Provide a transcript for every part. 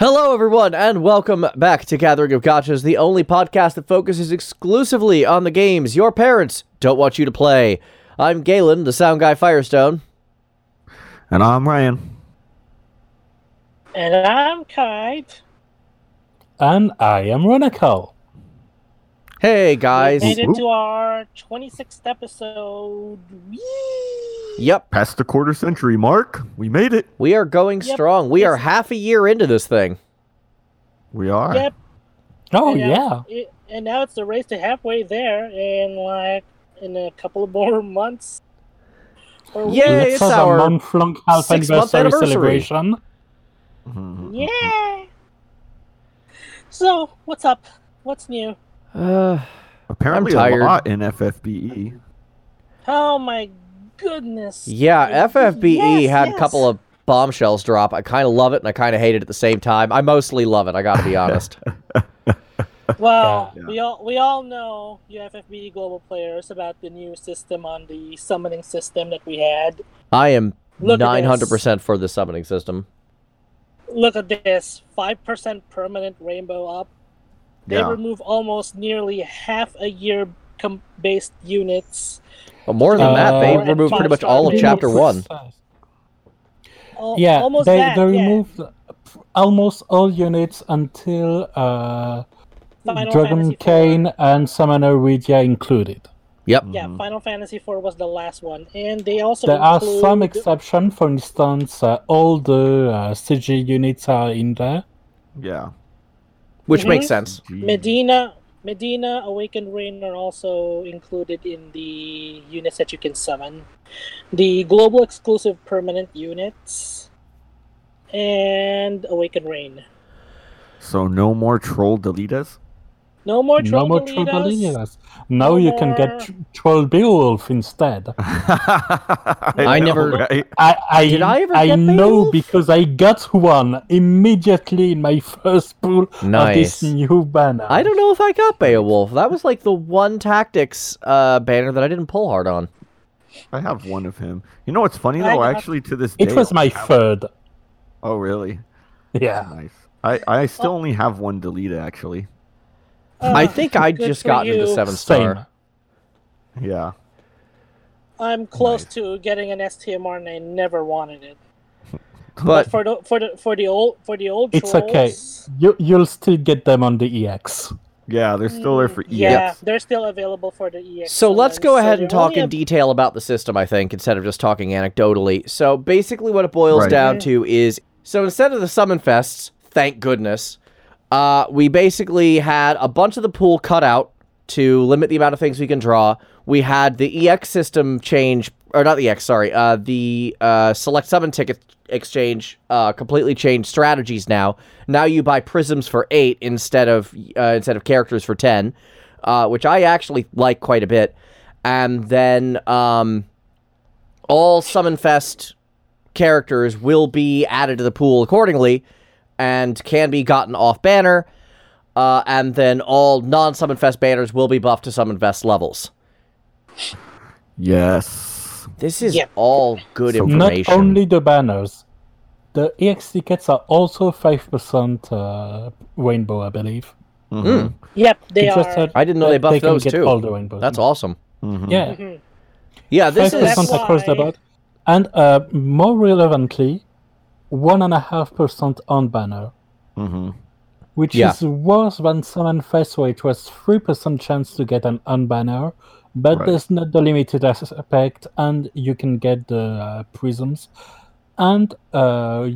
Hello everyone, and welcome back to Gathering of Gachas, the only podcast that focuses exclusively on the games your parents don't want you to play. I'm Galen, the sound guy Firestone. And I'm Ryan. And I'm Kite. And I am Ronico. Hey guys. We made it to our 26th episode. Whee! Yep. Past the quarter century mark. We made it. We are going strong. We are half a year into this thing. We are. Yep. Oh, and now, and now it's the race to halfway there in a couple of more months. Yeah, it's our month-long half anniversary celebration. Mm-hmm. Yeah. So, what's up? What's new? Apparently a lot in FFBE. Oh my god. Goodness. Yeah, FFBE had a couple of bombshells drop. I kind of love it and I kind of hate it at the same time. I mostly love it, I gotta be honest. Well, we all know, you FFBE global players, about the new system on the summoning system that we had. I am 900% for the summoning system. Look at this. 5% permanent rainbow up. They remove almost nearly half a year based units. But more than that, they removed pretty much all of Chapter 1. Yeah, almost they removed almost all units until Dragon Cane and Summoner Rydia included. Yep. Yeah, Final Fantasy IV was the last one. And they also There are some exceptions. For instance, all the CG units are in there. Yeah. Which makes sense. Medina, Awakening, Reign are also included in the units that you can summon. The global exclusive permanent units and Awakening Reign. So no more Troll Delitas? No more Troll Delitas. Now you can get Troll Beowulf instead. I know because I got one immediately in my first pool of this new banner. I don't know if I got Beowulf. That was like the one Tactics banner that I didn't pull hard on. I have one of him. You know what's funny though? Actually, to this day, it was my third. Oh really? Yeah. Nice. I still only have one Delita actually. I think I just got into 7-star. Yeah. I'm close to getting an STMR and I never wanted it. But for the old it's trolls, okay. You'll still get them on the EX. Yeah, they're still there for EX. Yeah, they're still available for the EX. So let's go ahead and talk in detail about the system, I think, instead of just talking anecdotally. So basically what it boils down to is, so instead of the summon fests, thank goodness, we basically had a bunch of the pool cut out to limit the amount of things we can draw. We had the EX system change, or not the EX, sorry, the select summon ticket exchange completely changed strategies now. Now you buy prisms for 8 instead of characters for 10, which I actually like quite a bit. And then all Summon Fest characters will be added to the pool accordingly, and can be gotten off banner, and then all non-Summon Fest banners will be buffed to Summon Fest levels. Yes. This is all good information. Not only the banners, the EX tickets are also 5% rainbow, I believe. Mm-hmm. Yep, they are. I didn't know they buffed those too. All the rainbows. That's awesome. Mm-hmm. Yeah. Mm-hmm. Yeah, this 5% across the board. And more relevantly, 1.5% on banner, which is worse than Summon Fest, where it was 3% chance to get an on banner, but there's not the limited aspect, and you can get the prisms, and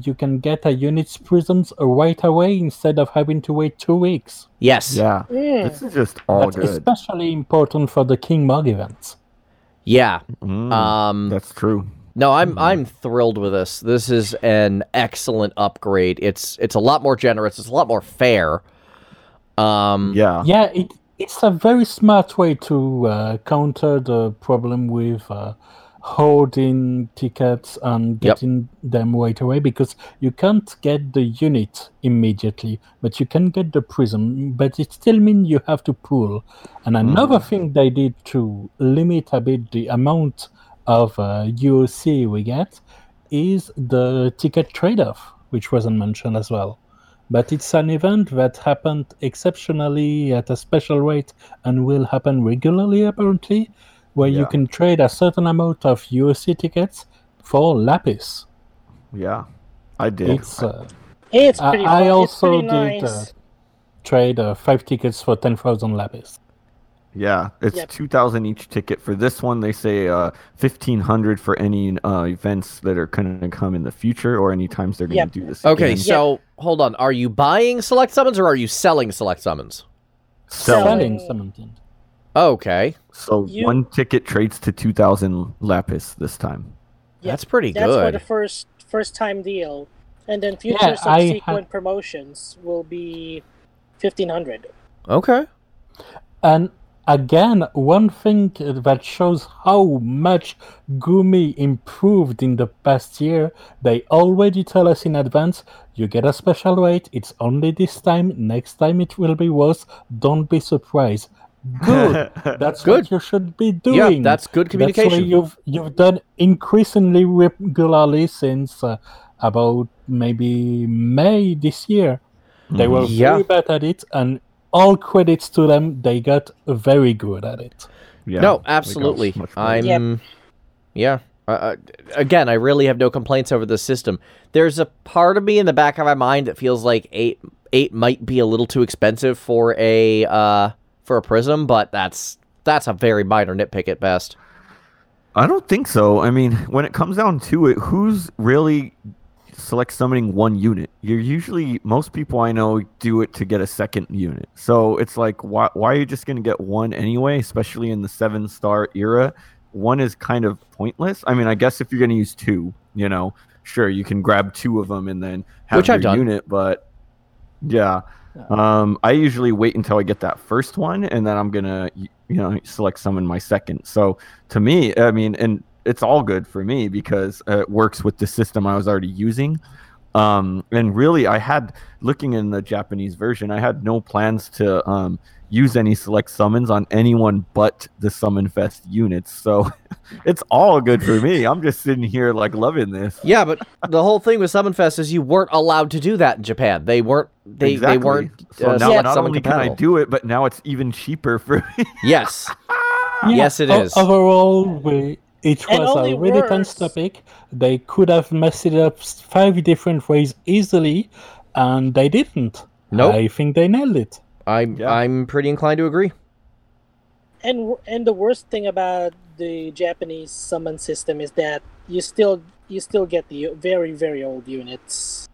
you can get a unit's prisms right away instead of having to wait 2 weeks. Yes. Yeah. This is just all good. Especially important for the King Mog events. Yeah. That's true. No, I'm thrilled with this. This is an excellent upgrade. It's a lot more generous. It's a lot more fair. It's a very smart way to counter the problem with holding tickets and getting them right away, because you can't get the unit immediately, but you can get the prism, but it still means you have to pool. And another thing they did to limit a bit the amount of UOC we get is the ticket trade-off, which wasn't mentioned as well. But it's an event that happened exceptionally at a special rate and will happen regularly, apparently, where you can trade a certain amount of USC tickets for Lapis. Yeah, I did. It's pretty I also it's pretty did nice. Trade 5 tickets for 10,000 Lapis. Yeah, it's 2,000 each ticket. For this one, they say 1,500 for any events that are going to come in the future or any times they're going to do this. Okay, so hold on. Are you buying select summons or are you selling select summons? Selling summons. Okay. So one ticket trades to 2,000 Lapis this time. Yeah, that's pretty good. That's for the first time deal. And then future subsequent promotions will be 1,500. Okay. And... again, one thing that shows how much Gumi improved in the past year, they already tell us in advance, you get a special rate, it's only this time, next time it will be worse, don't be surprised. Good, that's good. What you should be doing. Yeah, that's good communication. That's what you've done increasingly regularly since about maybe May this year. They were very bad at it, and all credits to them, they got very good at it. Yeah, no, absolutely. Again, I really have no complaints over the system. There's a part of me in the back of my mind that feels like 8 might be a little too expensive for a Prism, but that's a very minor nitpick at best. I don't think so. I mean, when it comes down to it, who's really... select summoning one unit? You're usually, most people I know do it to get a second unit. So it's like, why are you just going to get one anyway? Especially in the 7-star era, one is kind of pointless. I mean, I guess if you're going to use two, sure, you can grab two of them and then have your unit. But I usually wait until I get that first one, and then I'm gonna select summon my second. So to me, I mean, and it's all good for me because it works with the system I was already using. And really, I had, looking in the Japanese version, I had no plans to use any select summons on anyone but the Summon Fest units. So it's all good for me. I'm just sitting here like loving this. Yeah, but the whole thing with Summon Fest is you weren't allowed to do that in Japan. They weren't. So now not only can I do it, but now it's even cheaper for me. Yes. Yes, it is. Overall, it was a really tense topic. They could have messed it up 5 different ways easily, and they didn't. Nope. I think they nailed it. I'm pretty inclined to agree. And the worst thing about the Japanese summon system is that you still get the very, very old units.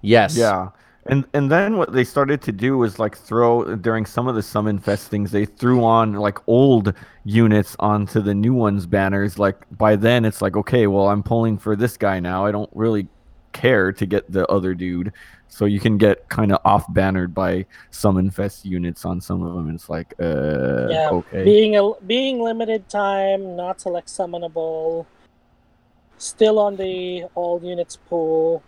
Yes. Yeah. And then what they started to do was like throw, during some of the Summon Fest things, they threw on like old units onto the new ones banners. Like by then it's like, okay, well, I'm pulling for this guy now. I don't really care to get the other dude. So you can get kind of off bannered by Summon Fest units on some of them. And it's like, okay. Being limited time, not select summonable, still on the old units pool.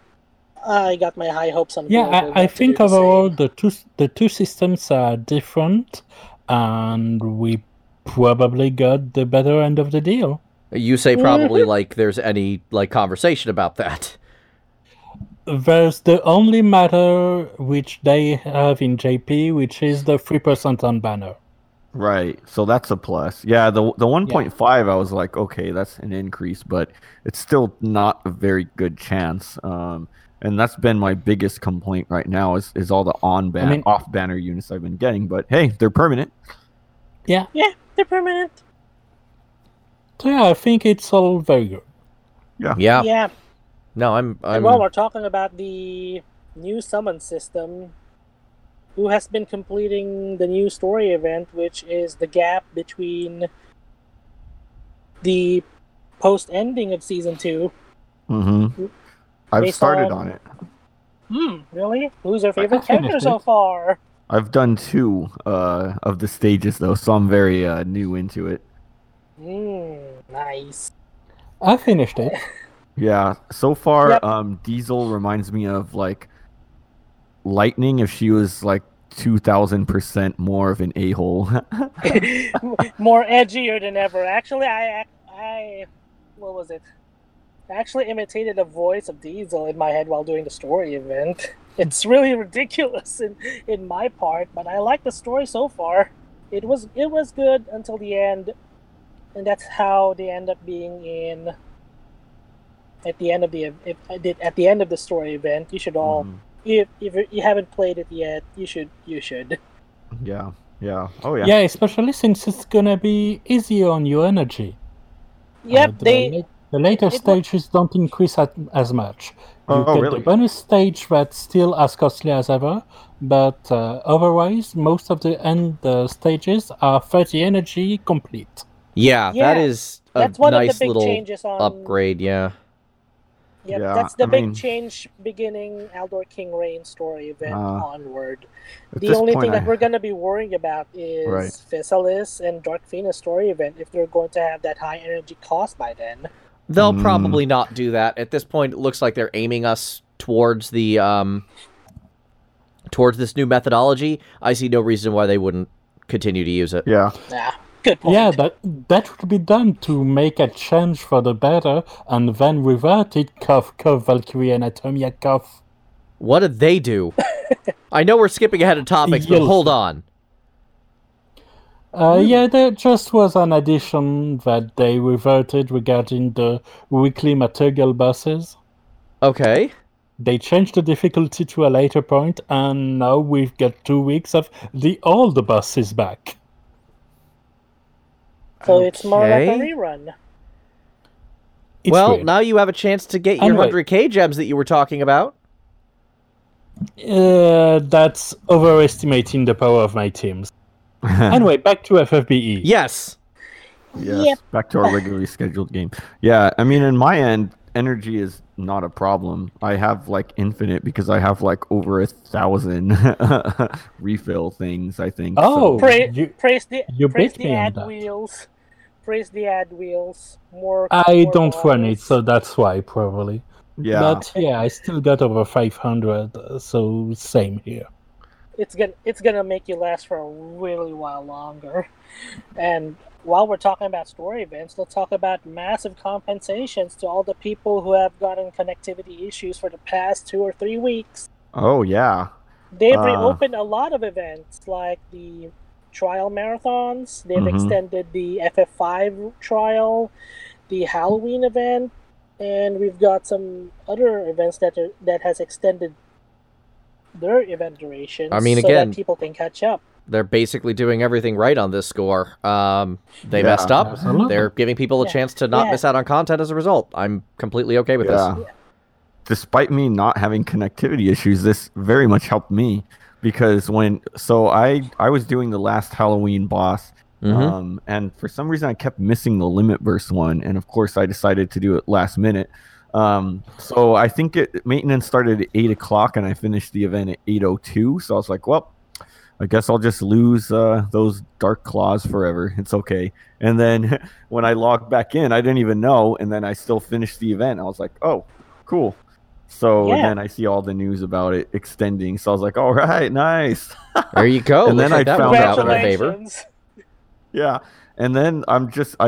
I got my high hopes on. Yeah, I think overall the two systems are different, and we probably got the better end of the deal. You say probably like there's any like conversation about that. There's the only matter which they have in JP, which is the 3% on banner. Right, so that's a plus. Yeah, the 1.5, I was like, okay, that's an increase, but it's still not a very good chance. And that's been my biggest complaint right now is all the off-banner units I've been getting. But hey, they're permanent. Yeah. Yeah, they're permanent. So yeah, I think it's all very good. Yeah. Yeah. Yeah. No, I'm... And while we're talking about the new summon system, who has been completing the new story event, which is the gap between the post-ending of Season 2... Mm-hmm. I've started on it. Really? Who's your favorite character so far? I've done 2 of the stages, though, so I'm very new into it. Nice. I finished it. Yeah, so far, Diesel reminds me of, like, Lightning if she was, like, 2,000% more of an a-hole. More edgier than ever. Actually, I what was it? I actually imitated the voice of Diesel in my head while doing the story event. It's really ridiculous in my part, but I like the story so far. It was good until the end, and that's how they end up being in. At the end of the story event, you should all, if you haven't played it yet, you should. Yeah, yeah, oh yeah. Yeah, especially since it's gonna be easier on your energy. Yep, the later stages don't increase as much. You get the bonus stage that's still as costly as ever, but otherwise, most of the end stages are 30 energy complete. Yeah, that is that's one nice of the big little changes on... upgrade, yeah. Yep, yeah, that's the big change beginning Aldor King Reign story event onward. The only thing that we're going to be worrying about is Physalis and Dark Phoenix story event, if they're going to have that high energy cost by then. They'll probably not do that. At this point, it looks like they're aiming us towards the towards this new methodology. I see no reason why they wouldn't continue to use it. Yeah. Nah. Yeah, that would be done to make a change for the better, and then revert it, cough, Valkyrie Anatomia, cough. What did they do? I know we're skipping ahead of topics, but hold on. Yeah, there just was an addition that they reverted regarding the weekly material bosses. Okay. They changed the difficulty to a later point, and now we've got 2 weeks of the old bosses back. So it's more like a rerun. Well, now you have a chance to get your 100k gems that you were talking about. That's overestimating the power of my teams. Anyway, back to FFBE. Yes, back to our regularly scheduled game. Yeah, I mean, in my end, energy is not a problem. I have, like, infinite because I have, like, over 1,000 refill things, I think. Oh, so. Praise the ad wheels. Praise the ad wheels. I don't run it, so that's why, probably. Yeah. But, yeah, I still got over 500, so same here. It's gonna make you last for a really while longer. And while we're talking about story events, let's talk about massive compensations to all the people who have gotten connectivity issues for the past 2 or 3 weeks. Oh, yeah. They've reopened a lot of events, like the trial marathons. They've extended the FF5 trial, the Halloween event, and we've got some other events that has extended their event duration, I mean, again, so that people can catch up. They're basically doing everything right on this score. They messed up. Absolutely. They're giving people a chance to not miss out on content as a result. I'm completely okay with this. Yeah. Despite me not having connectivity issues, this very much helped me because I was doing the last Halloween boss, and for some reason I kept missing the Limit Burst one, and of course I decided to do it last minute. So I think maintenance started at 8 o'clock, and I finished the event at 8:02, so I was like, well, I guess I'll just lose those dark claws forever. It's okay. And then when I logged back in, I didn't even know. And then I still finished the event. I was like, oh, cool. So then I see all the news about it extending. So I was like, all right, nice. There you go. And then I found out in our favor. Yeah. And then I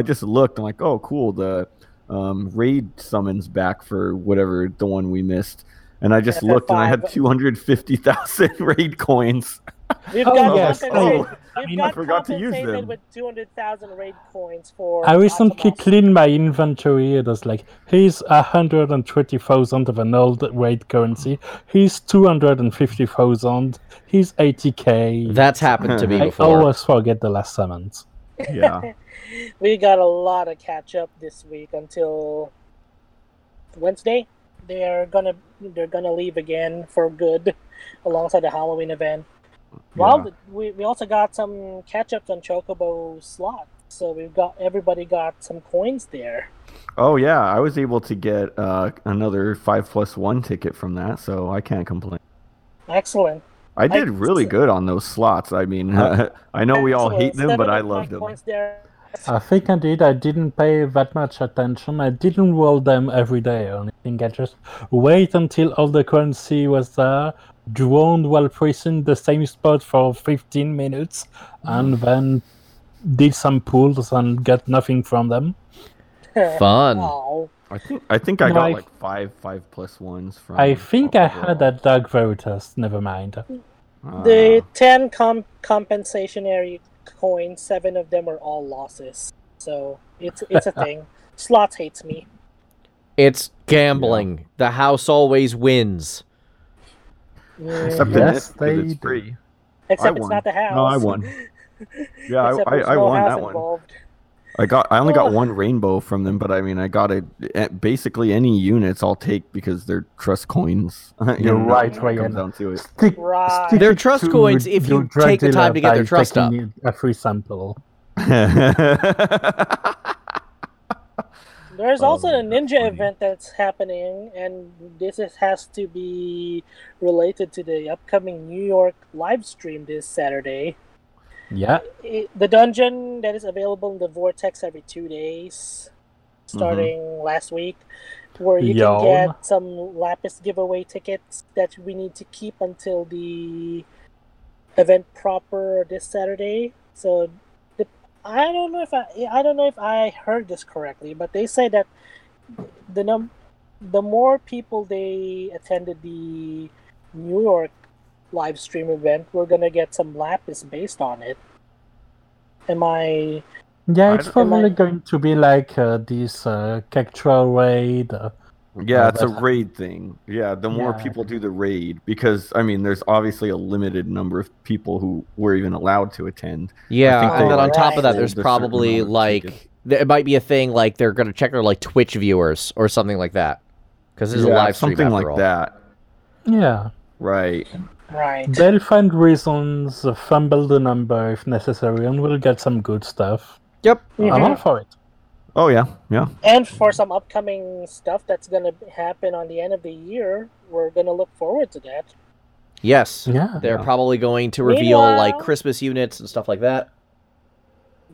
just looked. I'm like, oh, cool. The raid summons back for whatever, the one we missed. And I just looked and I had 250,000 raid coins. I forgot to use them. With 200,000 raid coins for. I recently cleaned my inventory. It was like, here's 120,000 of an old raid currency. Here's 250,000. Here's 80k. That's happened to me before. I always forget the last summons. Yeah. We got a lot of catch up this week until Wednesday. They're gonna leave again for good, alongside the Halloween event. Well, we also got some catch-ups on Chocobo slots, so everybody got some coins there. Oh yeah, I was able to get another 5+1 ticket from that, so I can't complain. Excellent. I did really good on those slots. I mean, I know we all hate them, but I loved them. I think I did. I didn't pay that much attention. I didn't roll them every day or anything. I just wait until all the currency was there, droned while pressing the same spot for 15 minutes, and then did some pulls and got nothing from them. Fun. Wow. I think I got like five plus ones from. I think I had a Dark Veritas. Never mind. The 10 compensationary coins, 7 of them are all losses. So it's a thing. Slots hates me. It's gambling. Yeah. The house always wins. Except yes, it's free. Except it's not the house. No, I won. Yeah, I won that involved. One. I only got one rainbow from them, but I mean, I got it. Basically, any units I'll take because they're trust coins. You're right, comes down to it. Stick they're trust coins if you take the time to get their trust up. A free sample. There's also a ninja event that's happening, and this has to be related to the upcoming New York live stream this Saturday. Yeah. The dungeon that is available in the Vortex every 2 days, starting last week, where you can get some Lapis giveaway tickets that we need to keep until the event proper this Saturday. So I don't know if I heard this correctly, but they say that the more people they attended the New York live stream event, we're gonna get some Lapis based on it. Yeah, it's probably going to be like this Kectra raid. It's a raid thing. Yeah, the more people do the raid, because I mean, there's obviously a limited number of people who were even allowed to attend. Yeah, and then on top of that, there's probably like it might be a thing like they're gonna check their like Twitch viewers or something like that, because there's a live stream something like that. Yeah. Right. They'll find reasons, fumble the number if necessary, and we'll get some good stuff. Yep. Mm-hmm. I'm all for it. Oh, yeah. And for some upcoming stuff that's going to happen on the end of the year, we're going to look forward to that. Yes. Yeah. They're probably going to reveal, like, Christmas units and stuff like that.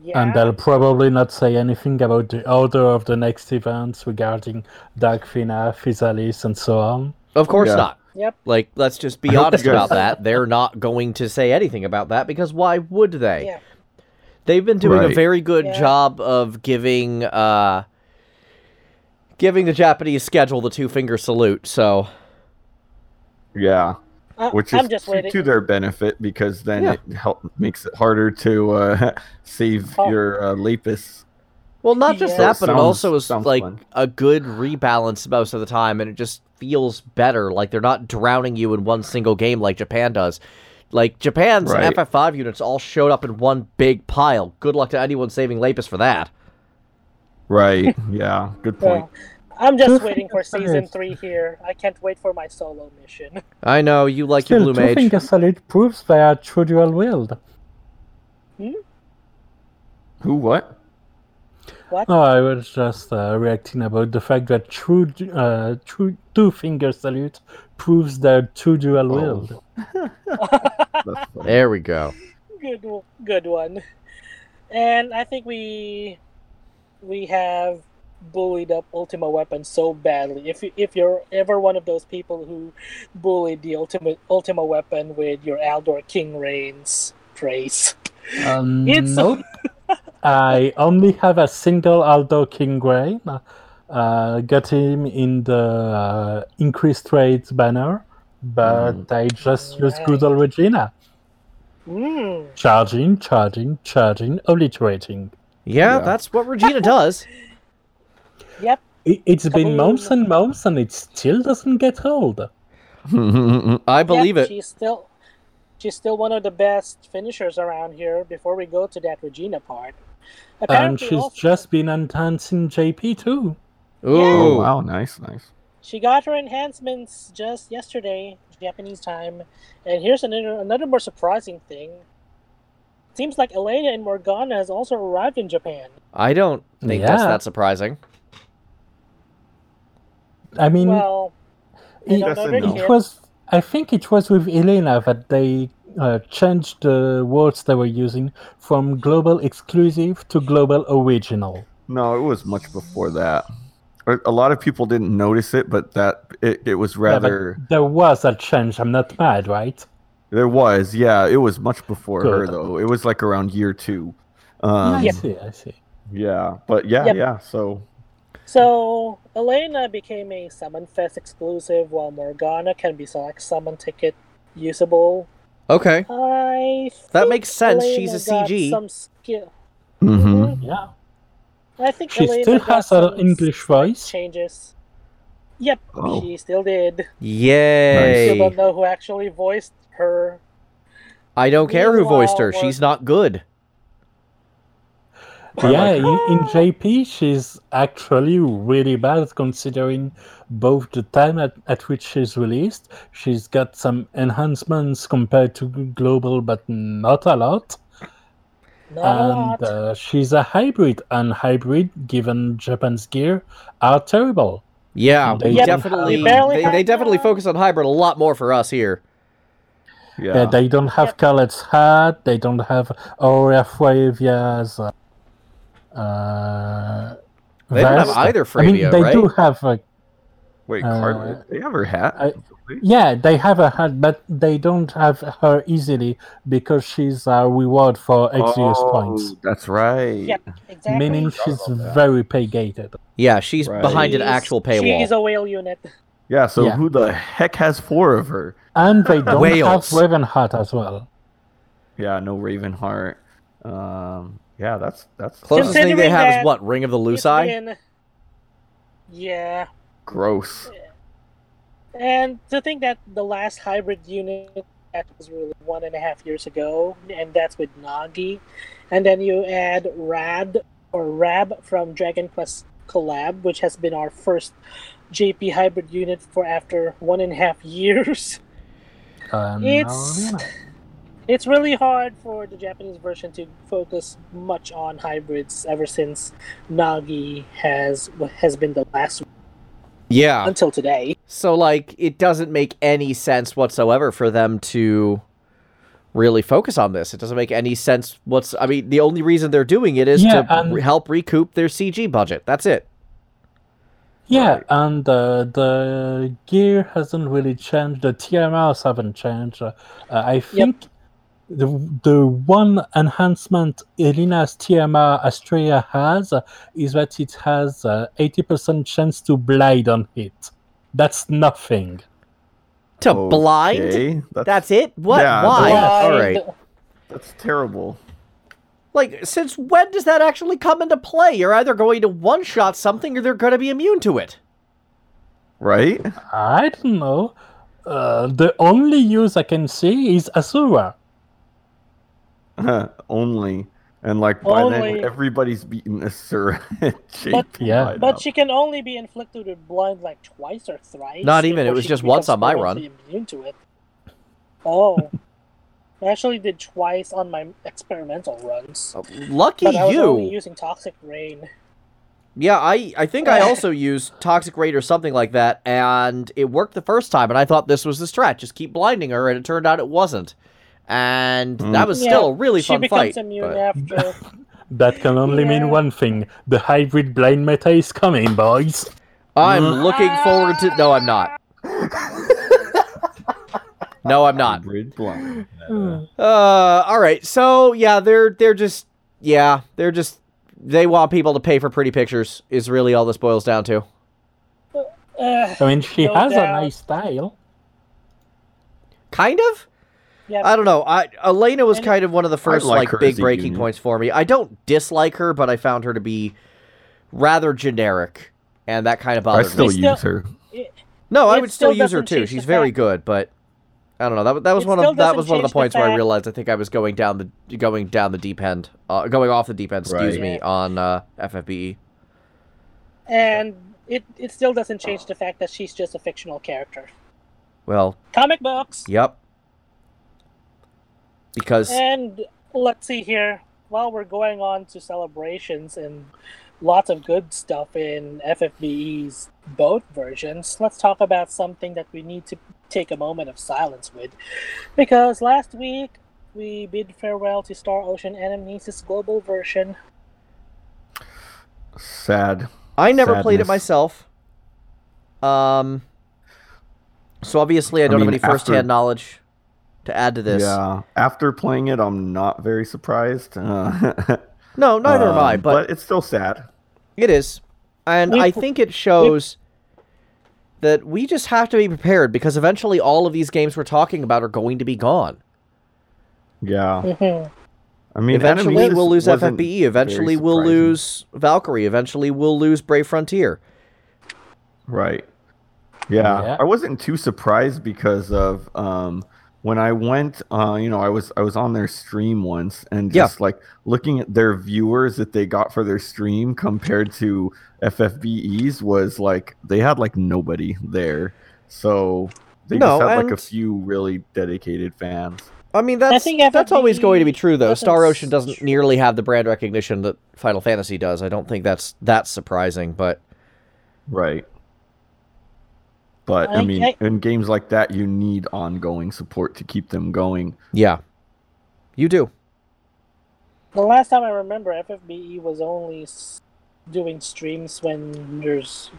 Yeah. And they'll probably not say anything about the order of the next events regarding Darkfina, Physalis, and so on. Of course not. Yep. Like, let's just be honest about that. They're not going to say anything about that, because why would they? Yeah. They've been doing a very good job of giving the Japanese schedule the two-finger salute, so... Yeah. Which is to their benefit, because then it makes it harder to save your Lapis. Well, not just that, but it also is, like, a good rebalance most of the time, and it just feels better. Like, they're not drowning you in one single game like Japan does. Like, Japan's FF5 units all showed up in one big pile. Good luck to anyone saving Lapis for that. Right, yeah, good point. Yeah. I'm just waiting for Season 3 here. I can't wait for my solo mission. I know, you like your Blue Mage. Still, Two-Finger Salute proves they are true dual-willed. Hmm? Who, what? What? Oh, I was just reacting about the fact that true Two-Finger Salute proves they're true dual-willed. There we go. Good one. And I think we have bullied up Ultima Weapon so badly. If you're ever one of those people who bullied the Ultima Weapon with your Aldor King Reign's praise. Nope. I only have a single Aldor King Reign. Got him in the increased rates banner, but I just used good old Regina. Charging, obliterating. Yeah, that's what Regina does. Yep. It's been months and months, and it still doesn't get old. I believe it. She's still one of the best finishers around here before we go to that Regina part. Apparently, and she's just been enhancing JP too. Ooh. Yeah. Oh, wow, nice. She got her enhancements just yesterday, Japanese time. And here's another more surprising thing. Seems like Elena and Morgana has also arrived in Japan. I don't think that's that surprising. I mean, I think it was with Elena that they changed the words they were using from global exclusive to global original. No, it was much before that. A lot of people didn't notice it, but it was rather... Yeah, there was a change. I'm not mad, right? There was, yeah. It was much before her, though. It was like around year 2. I see. Yeah, but yeah. So So, Elena became a Summon Fest exclusive, while Morgana can be select summon ticket usable. Okay. That makes sense. Elena, she's a CG. Some skill. Mm-hmm. Yeah. I think she Elena still has her English voice. Changes. Yep, oh. She still did. Yay. I still don't know who actually voiced her. I don't care who voiced her. She's not good. Yeah, in JP, she's actually really bad considering both the time at which she's released. She's got some enhancements compared to global, but not a lot. And she's a hybrid, and hybrid, given Japan's gear, are terrible. Yeah, they definitely focus on hybrid a lot more for us here. Yeah, they don't have Khaled's hat, they don't have Aurea Flavia's they don't have either Flavia, right? I mean, they do have a... Wait, Carmen, they have her hat? Yeah, they have a hat, but they don't have her easily because she's a reward for Exvius points. That's right. Yep, exactly. Meaning she's very pay-gated. Yeah, she's behind an actual paywall. She's a whale unit. Yeah, so who the heck has four of her? And they don't have Ravenheart as well. Yeah, no Ravenheart. Yeah, that's closest thing they have is what? Ring of the Luci? Yeah. Gross. And to think that the last hybrid unit that was really 1.5 years ago, and that's with Nagi, and then you add Rab from Dragon Quest Collab, which has been our first JP hybrid unit for after 1.5 years. It's really hard for the Japanese version to focus much on hybrids ever since Nagi has been the last one. Yeah. Until today. So, like, it doesn't make any sense whatsoever for them to really focus on this. It doesn't make any sense I mean, the only reason they're doing it is to help recoup their CG budget. That's it. Yeah, right. And the gear hasn't really changed. The TMRs haven't changed. I think... Yep. The one enhancement Elena's TMR Astrea has is that it has 80% chance to blind on hit. That's nothing. To blind? That's it? What? Yeah, why? All right. That's terrible. Like, since when does that actually come into play? You're either going to one-shot something or they're going to be immune to it. Right? I don't know. The only use I can see is Asura. Only. And by then everybody's beaten Asura. But she can only be inflicted with blind like twice or thrice. Not even, it was just once on my run. Immune to it. Oh. I actually did twice on my experimental runs. Lucky but I was only using Toxic Rain. Yeah, I think I also used Toxic Rain or something like that, and it worked the first time, and I thought this was the strat. Just keep blinding her, and it turned out it wasn't. And that was still a really fun fight. After. That can only mean one thing. The hybrid blind meta is coming, boys. I'm looking forward to... No, I'm not. No, I'm not. Hybrid blind. Alright, so, yeah, they're just... Yeah, they're just... They want people to pay for pretty pictures, is really all this boils down to. I mean, she has a nice style. Kind of? Yeah, I don't know. Elena was kind of one of the first like big breaking points for me. I don't dislike her, but I found her to be rather generic, and that kind of bothered me. I still use her. I would still use her too. She's very good, but I don't know. That was one of the points where I realized I think I was going off the deep end. Excuse me on FFBE. And it still doesn't change the fact that she's just a fictional character. Well, comic books. Yep. And let's see here, while we're going on to celebrations and lots of good stuff in FFBE's both versions, let's talk about something that we need to take a moment of silence with. Because last week, we bid farewell to Star Ocean Anamnesis global version. Sad. I never played it myself. So obviously I don't have any first-hand knowledge to add to this. Yeah, after playing it, I'm not very surprised. No, neither am I. But it's still sad. It is. And I think it shows that we just have to be prepared, because eventually all of these games we're talking about are going to be gone. Yeah. Mm-hmm. I mean, eventually we'll lose FFBE. Eventually we'll lose Valkyrie. Eventually we'll lose Brave Frontier. Right. Yeah. I wasn't too surprised because of when I went, I was on their stream once and just like looking at their viewers that they got for their stream compared to FFBE's was like they had like nobody there. So they just had like a few really dedicated fans. I mean, that's always going to be true, though. Star Ocean doesn't nearly have the brand recognition that Final Fantasy does. I don't think that's that surprising, but... Right. But, I mean, in games like that, you need ongoing support to keep them going. Yeah. You do. The last time I remember, FFBE was only doing streams when there's,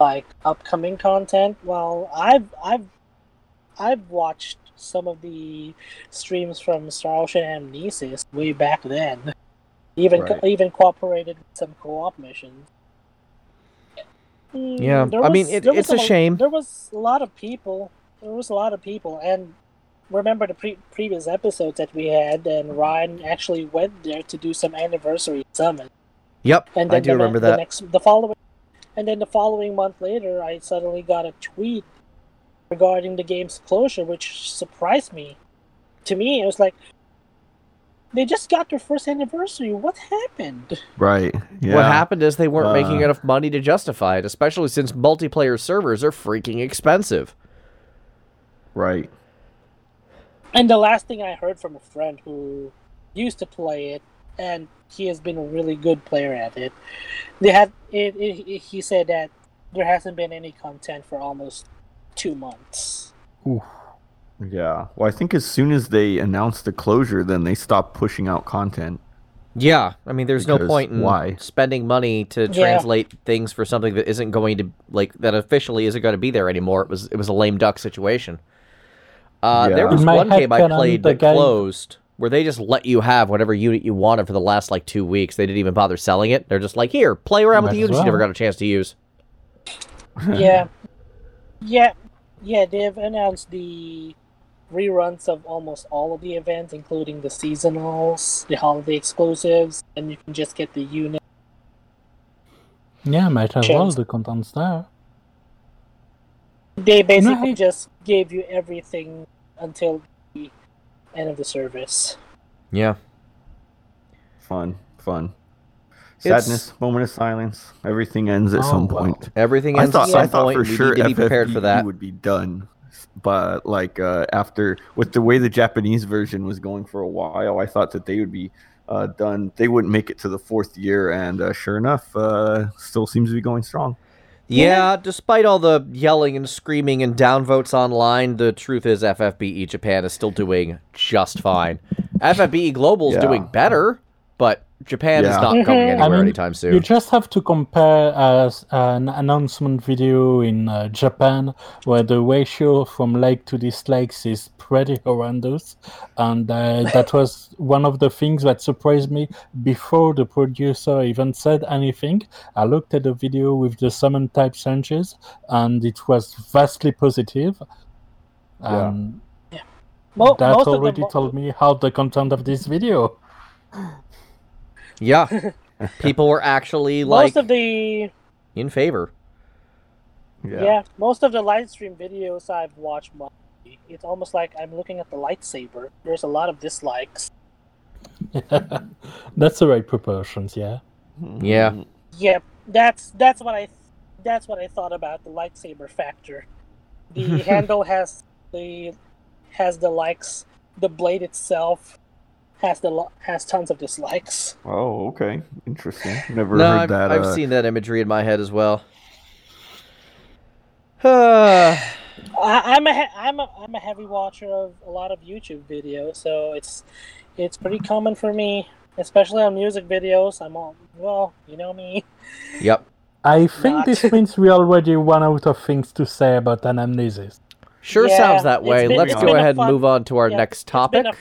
like, upcoming content. Well, I've watched some of the streams from Star Ocean Anamnesis way back then, even cooperated with some co-op missions. Yeah, I mean, it's a shame. There was a lot of people. And remember the previous episodes that we had, and Ryan actually went there to do some anniversary summon. Yep, and I do remember that. The following month later, I suddenly got a tweet regarding the game's closure, which surprised me. To me, it was like, they just got their first anniversary. What happened? Right. Yeah. What happened is they weren't making enough money to justify it, especially since multiplayer servers are freaking expensive. Right. And the last thing I heard from a friend who used to play it, and he has been a really good player at it, he said that there hasn't been any content for almost 2 months. Ooh. Yeah. Well, I think as soon as they announced the closure, then they stopped pushing out content. Yeah. I mean, there's no point in spending money to translate things for something that isn't going to, like, that officially isn't going to be there anymore. It was a lame duck situation. There was one game I played that closed where they just let you have whatever unit you wanted for the last, like, 2 weeks. They didn't even bother selling it. They're just like, here, play around with the units you never got a chance to use. Yeah. Yeah. Yeah, they've announced the reruns of almost all of the events, including the seasonals, the holiday exclusives, and you can just get the unit. Yeah, might have all the contents there. They basically just gave you everything until the end of the service. Yeah. Fun. Sadness, moment of silence. Everything ends at some point. Everything ends at some point. I thought for sure FFBE would be done. But, like, after... With the way the Japanese version was going for a while, I thought that they would be done. They wouldn't make it to the fourth year, and sure enough, still seems to be going strong. Yeah, despite all the yelling and screaming and downvotes online, the truth is FFBE Japan is still doing just fine. FFBE Global is doing better, but... Japan is not going anywhere anytime soon. You just have to compare an announcement video in Japan, where the ratio from like to dislikes is pretty horrendous, and that was one of the things that surprised me. Before the producer even said anything, I looked at the video with the summon type changes, and it was vastly positive. That already told me how the content of this video. Yeah, people were actually like most of the in favor. Yeah, most of the live stream videos I've watched, it's almost like I'm looking at the lightsaber. There's a lot of dislikes. That's the right proportions, yeah. Yeah. Yeah, that's what I thought about the lightsaber factor. The handle has the likes. The blade itself has tons of dislikes. Oh, okay, interesting. Never heard that. I've seen that imagery in my head as well. I'm a heavy watcher of a lot of YouTube videos, so it's pretty common for me, especially on music videos. You know me. Yep. I think this means we already run out of things to say about Anamnesis. Sure, sounds that way. Let's go ahead and move on to our next topic. It's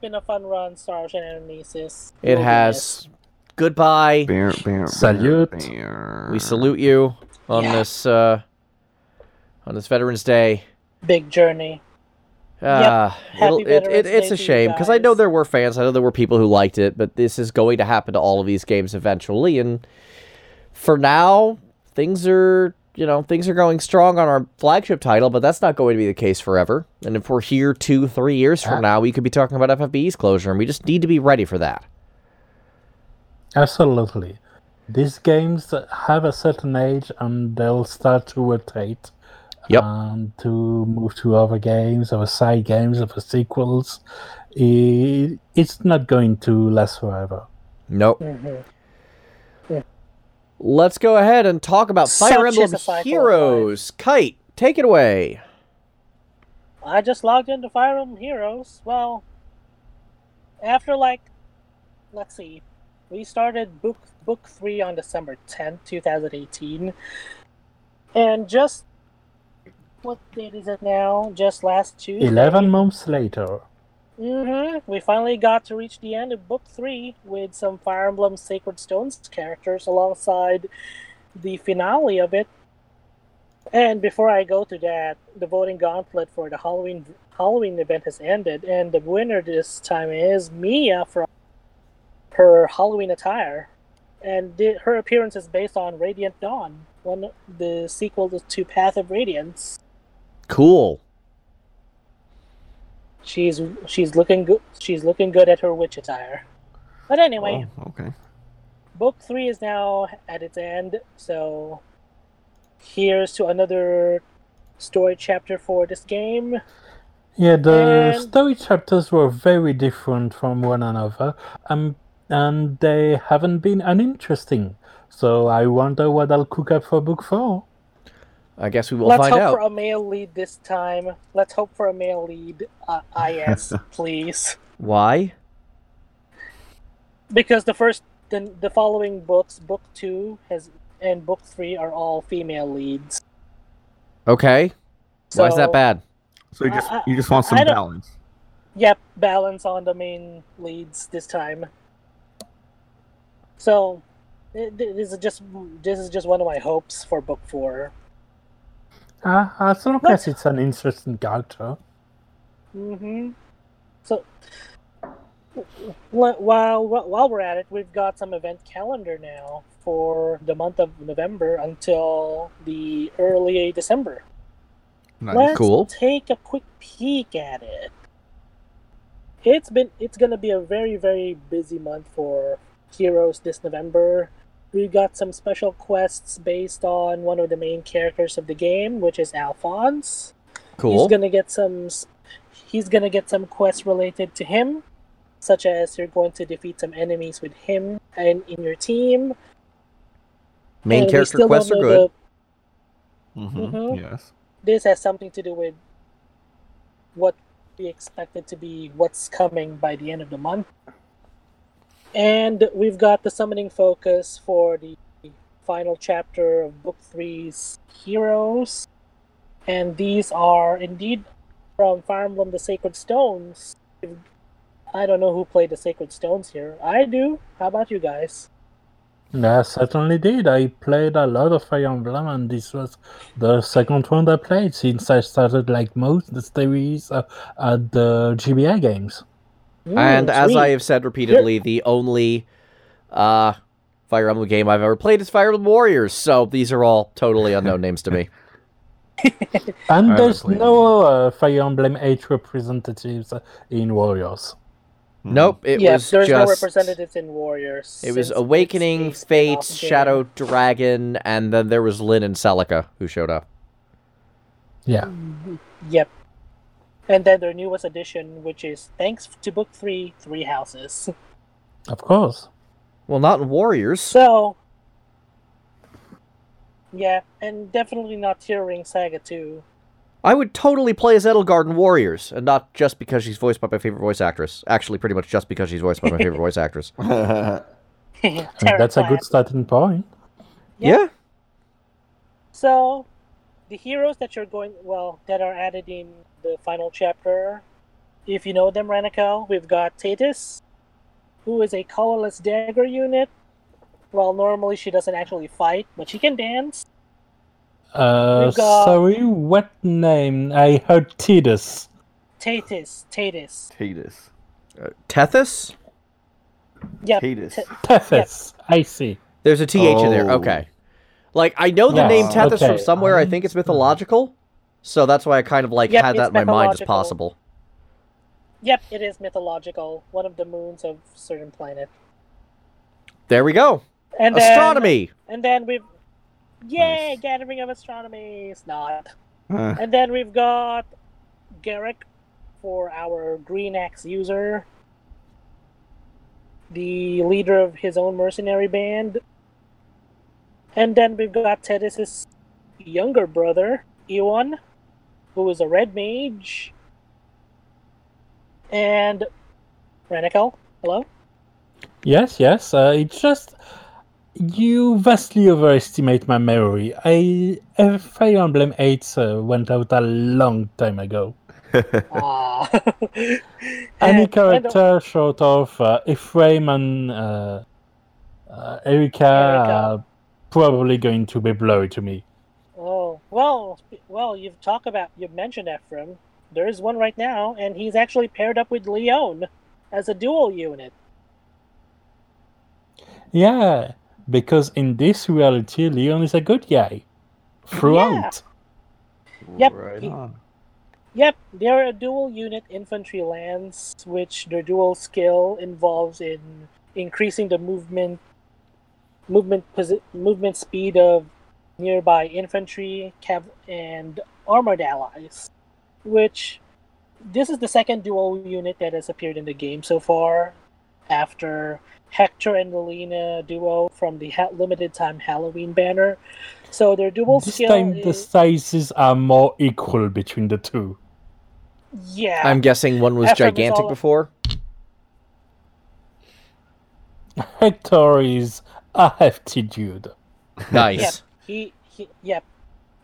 been a fun run. Star Ocean Anamnesis. It has Goodbye. Salute. We salute you on this on this Veterans Day. Big journey. It's a shame because I know there were fans. I know there were people who liked it, but this is going to happen to all of these games eventually. And for now, things are going strong on our flagship title, but that's not going to be the case forever. And if we're here 2-3 years from now, we could be talking about FFBE's closure, and we just need to be ready for that. Absolutely, these games have a certain age, and they'll start to rotate. Yep. To move to other games, other side games, other sequels. It's not going to last forever. Nope. Mm-hmm. Yeah. Let's go ahead and talk about Fire Emblem Heroes. Kite, take it away. I just logged into Fire Emblem Heroes. Well, after we started Book 3 on December 10th, 2018. And just... what date is it now? Just last Tuesday. 11 months later. Mm-hmm. We finally got to reach the end of Book 3 with some Fire Emblem Sacred Stones characters alongside the finale of it. And before I go to that, the voting gauntlet for the Halloween event has ended, and the winner this time is Mia from her Halloween attire. And her appearance is based on Radiant Dawn, the sequel to Path of Radiance. Cool. She's looking good. She's looking good at her witch attire. But anyway, okay. Book 3 is now at its end, so here's to another story chapter for this game. Yeah, the story chapters were very different from one another, and they haven't been uninteresting. So I wonder what I'll cook up for Book 4. I guess we will find out. Let's hope for a male lead this time. Let's hope for a male lead, IS, please. Why? Because the following books, Book 2 and Book 3 are all female leads. Okay. So, why is that bad? So you just want some balance. Yep, balance on the main leads this time. So this is just one of my hopes for Book 4. As long as it's an interesting character. Mm-hmm. So, while we're at it, we've got some event calendar now for the month of November until the early December. Nice. Let's take a quick peek at it. It's going to be a very, very busy month for Heroes this November. We got some special quests based on one of the main characters of the game, which is Alphonse. Cool. He's gonna get some quests related to him, such as you're going to defeat some enemies with him and in your team. Main character quests are good. Mm-hmm. Yes. This has something to do with what we expected to be what's coming by the end of the month. And we've got the summoning focus for the final chapter of Book 3's Heroes. And these are indeed from Fire Emblem The Sacred Stones. I don't know who played The Sacred Stones here. I do. How about you guys? I certainly did. I played a lot of Fire Emblem, and this was the second one I played since I started, like most, the series at the GBA games. And as I have said repeatedly, the only Fire Emblem game I've ever played is Fire Emblem Warriors, so these are all totally unknown names to me. And there's no Fire Emblem Age representatives in Warriors. Nope, there's no representatives in Warriors. It was Awakening, Fates, Shadow Dragon, and then there was Lynn and Celica who showed up. Yeah. Yep. And then their newest addition, which is, thanks to Book 3, Three Houses. Of course. Well, not in Warriors. So, yeah, and definitely not Tearing Saga 2. I would totally play as Edelgard in Warriors, and not just because she's voiced by my favorite voice actress. Actually, pretty much just because she's voiced by my favorite voice actress. That's a good starting point. Yeah. So, the heroes that are added in the final chapter, if you know them, Renako, we've got Tethys, who is a colorless dagger unit Well, normally she doesn't actually fight, but she can dance. Sorry, what name? I heard Tethys. Tethys. Tethys? Yeah. Tethys. Yep. I see. There's a TH in there. Okay. Like, I know the name Tethys from somewhere. I think it's mythological. So that's why I kind of had that in my mind as possible. Yep, it is mythological. One of the moons of certain planet. There we go. And astronomy. And then we've... Yay, nice. Gathering of Astronomy. It's not. And then we've got Garrick for our Green Axe user. The leader of his own mercenary band. And then we've got Tethys' younger brother, Ewan, who is a red mage. And Renikel, hello? Yes. It's just, you vastly overestimate my memory. Fire Emblem 8 went out a long time ago. Any character short of Ephraim and Erika are probably going to be blurry to me. Oh, well, you've mentioned Ephraim. There is one right now, and he's actually paired up with Leon as a dual unit. Yeah, because in this reality, Leon is a good guy throughout. Yeah. Yep. Right on. Yep, they're a dual unit infantry lance, which their dual skill involves in increasing the movement speed of nearby infantry, and armored allies. Which, this is the second dual unit that has appeared in the game so far, after Hector and Elena duo from the limited time Halloween banner. So their dual skill this time the sizes are more equal between the two. Yeah. I'm guessing one was gigantic before. Hector is a hefty dude. Nice. Yep. Yep.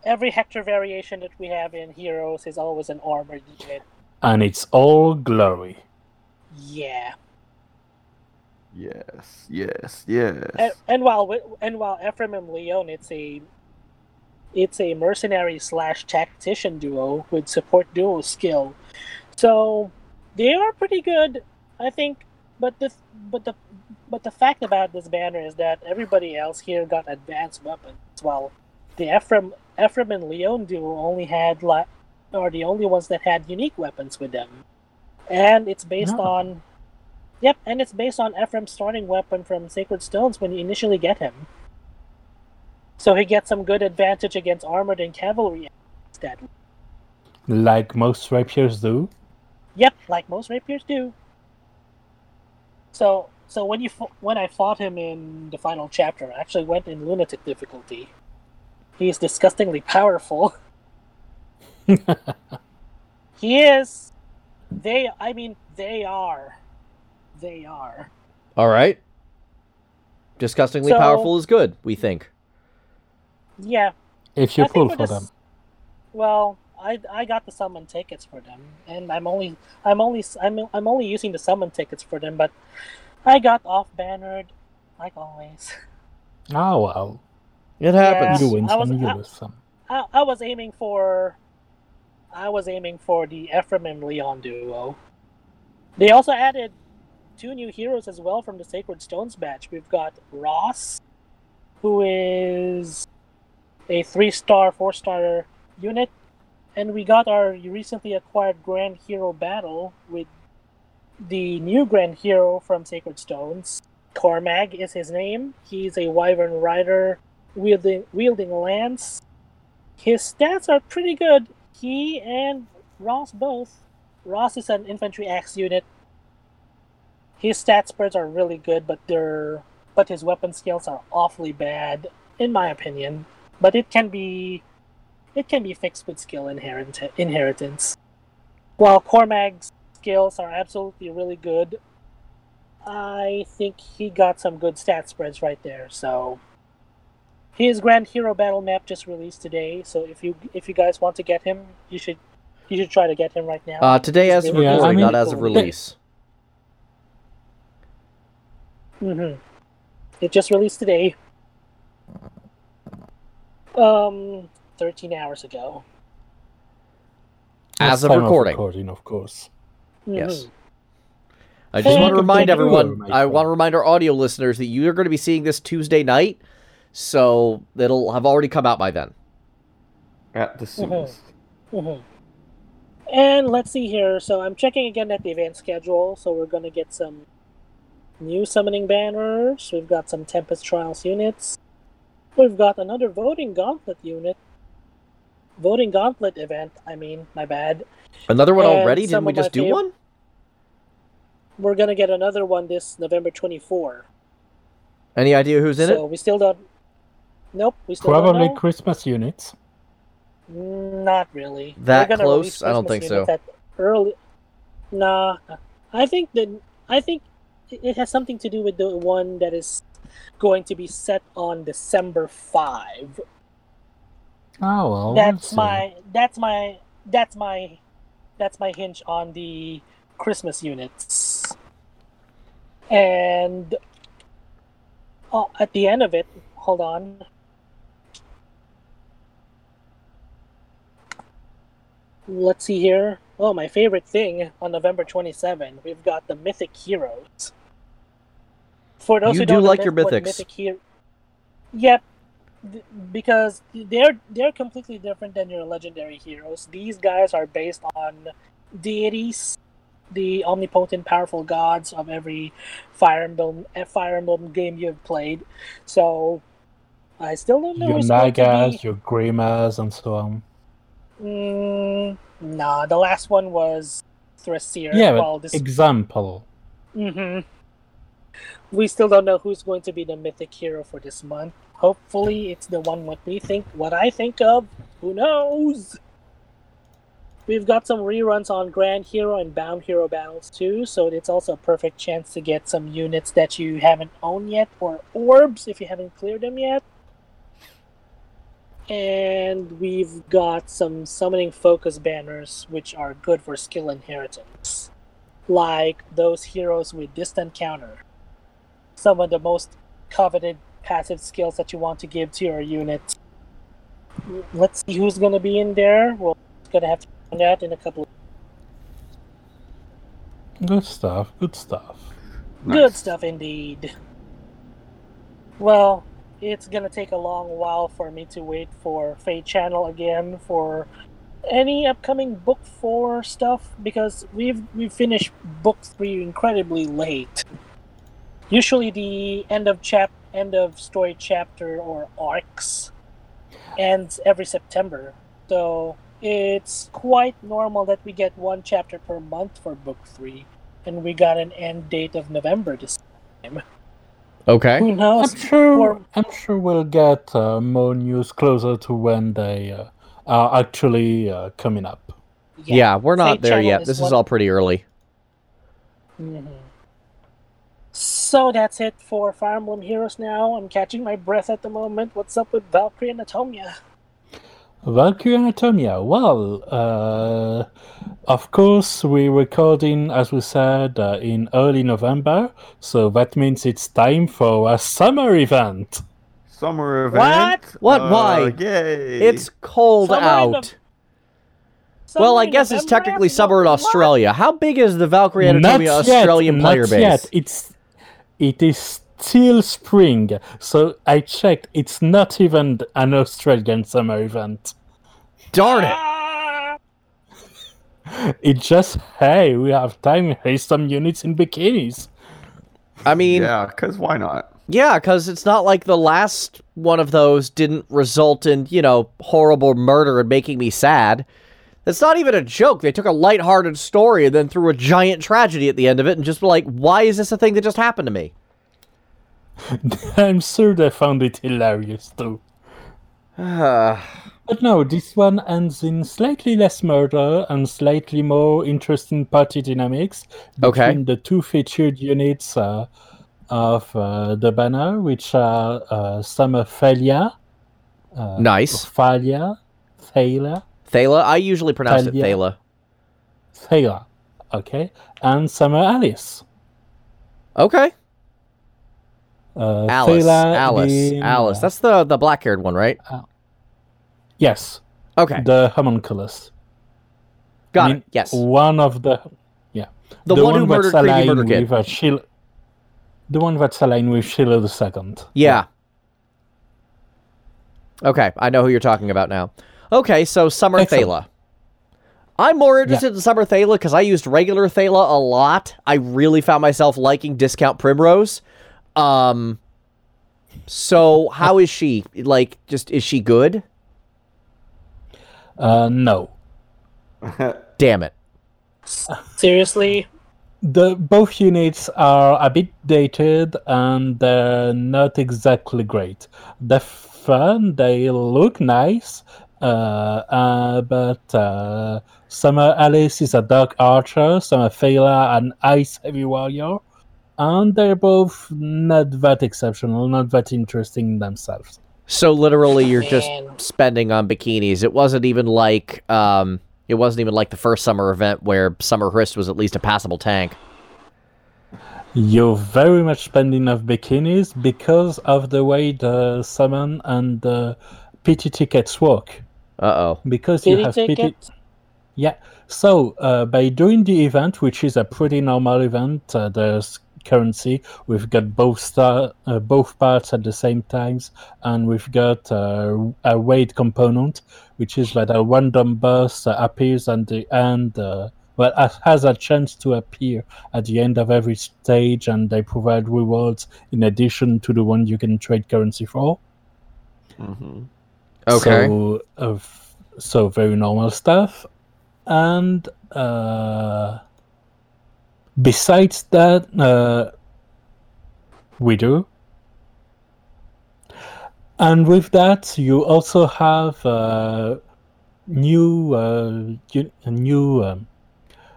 Every Hector variation that we have in Heroes is always an armored unit. And it's all glory. Yeah. Yes. And while Ephraim and Leon, it's a mercenary / tactician duo with support duo skill. So they are pretty good, I think. But the fact about this banner is that everybody else here got advanced weapons while the Ephraim and Leon duo only had are the only ones that had unique weapons with them, and it's based on. Yep, and it's based on Ephraim's starting weapon from Sacred Stones when you initially get him. So he gets some good advantage against armored and cavalry instead. Like most rapiers do? Yep, like most rapiers do. So when I fought him in the final chapter, I actually went in lunatic difficulty. He's disgustingly powerful. He is. They are. All right. Disgustingly powerful is good, we think. Yeah. If you pull for them. Well, I got the summon tickets for them, and I'm only using the summon tickets for them, but I got off bannered, like always. Oh well. It happens. Yeah, I was aiming for the Ephraim and Leon duo. They also added 2 new heroes as well from the Sacred Stones batch. We've got Ross, who is a 4-star unit, and we got our recently acquired Grand Hero battle with the new Grand Hero from Sacred Stones. Cormag is his name. He's a Wyvern Rider wielding a lance. His stats are pretty good. He and Ross both. Ross is an infantry axe unit. His stat spreads are really good, but his weapon skills are awfully bad, in my opinion. But it can be fixed with skill inheritance. While Cormag's skills are absolutely really good, I think he got some good stat spreads right there. So his Grand Hero battle map just released today. So if you guys want to get him, you should try to get him right now. Today as of recording, not as of release. Mm-hmm. It just released today. 13 hours ago. As of recording. Of course. Mm-hmm. Yes. I just want to remind everyone, I want to remind our audio listeners that you are going to be seeing this Tuesday night, so it'll have already come out by then. At the soonest. Mm-hmm. Mm-hmm. And let's see here. So I'm checking again at the event schedule. So we're going to get some new summoning banners. We've got some Tempest Trials units. We've got another Voting Gauntlet unit. Voting Gauntlet event, I mean, my bad. Another one and already? Didn't we just do one? We're going to get another one this November 24. Any idea who's in it? So we still don't... Nope, we still don't know. Probably Christmas units. Not really. That close? I don't think so. Early. Nah. I think it has something to do with the one that is going to be set on December 5. Oh well. That's my hinge on the Christmas units. And at the end of it, hold on. Let's see here. Oh, my favorite thing on November 27, we've got the Mythic Heroes. For those who don't like your mythics. Yep, because they're completely different than your legendary heroes. These guys are based on deities, the omnipotent, powerful gods of every Fire Emblem game you've played. So I still don't know. Your Nagas, your Grimas, and so on. Nah, the last one was Thrasir. Yeah, well, example. Mm-hmm. We still don't know who's going to be the mythic hero for this month. Hopefully, it's the one what I think of. Who knows? We've got some reruns on Grand Hero and Bound Hero Battles too, so it's also a perfect chance to get some units that you haven't owned yet, or orbs if you haven't cleared them yet. And we've got some summoning focus banners, which are good for skill inheritance. Like those heroes with distant counter. Some of the most coveted passive skills that you want to give to your unit. Let's see who's going to be in there. We're going to have to find out in a couple of... Good stuff. Nice. Good stuff indeed. Well... It's going to take a long while for me to wait for Fate Channel again for any upcoming Book 4 stuff, because we finished Book 3 incredibly late. Usually the end of story chapter or arcs ends every September. So it's quite normal that we get one chapter per month for Book 3, and we got an end date of November this time. Okay. Who knows? I'm sure we'll get more news closer to when they are actually coming up. Yeah, we're not Fate there yet. This is all pretty early. Mm-hmm. So that's it for Fire Emblem Heroes now. I'm catching my breath at the moment. What's up with Valkyrie Anatomia? Valkyrie Anatomia. Well, of course, we're recording, as we said, in early November, so that means it's time for a summer event. Summer event? What? Why? Yay. It's cold summer out. Well, I guess November it's technically summer in Australia. What? How big is the Valkyrie Anatomia Australian player base? Not yet. It is still spring, so I checked. It's not even an Australian summer event. Darn it! It's just, hey, we have time. Hey, some units in bikinis. I mean... Yeah, because why not? Yeah, because it's not like the last one of those didn't result in, horrible murder and making me sad. That's not even a joke. They took a lighthearted story and then threw a giant tragedy at the end of it and just were like, why is this a thing that just happened to me? I'm sure they found it hilarious too. But no, this one ends in slightly less murder and slightly more interesting party dynamics between the two featured units of the banner, which are Summer Thalia. Nice. Thalia. I usually pronounce it Thalia. Thalia. Okay. And Summer Alice. Okay. Alice, Thalia, Alice. That's the black-haired one, right? Yes. Okay. The homunculus. Got it. Yes. One of the... Yeah. The one who murdered Creepy Murder Kid. The one that's aligned with Sheila II. Yeah. Okay, I know who you're talking about now. Okay, so Summer Thalia. I'm more interested in Summer Thalia because I used regular Thalia a lot. I really found myself liking Discount Primrose. So how is she? Like, just, is she good? No. Damn it. Seriously? Both units are a bit dated and they're not exactly great. They're fun, they look nice, but Summer Alice is a dark archer, Summer Thalia an ice heavy warrior, and they're both not that exceptional, not that interesting themselves. So literally you're just spending on bikinis. It wasn't even like... It wasn't even like the first summer event where Summer Hrist was at least a passable tank. You're very much spending on bikinis because of the way the summon and the PT tickets work. Uh-oh. Because you have PT... Yeah. So, by doing the event, which is a pretty normal event, there's currency, we've got both parts at the same times, and we've got a weight component, which is that a random boss appears at the end, has a chance to appear at the end of every stage, and they provide rewards in addition to the one you can trade currency for. Mm-hmm. Okay. So very normal stuff. And besides that, we do. And with that, you also have new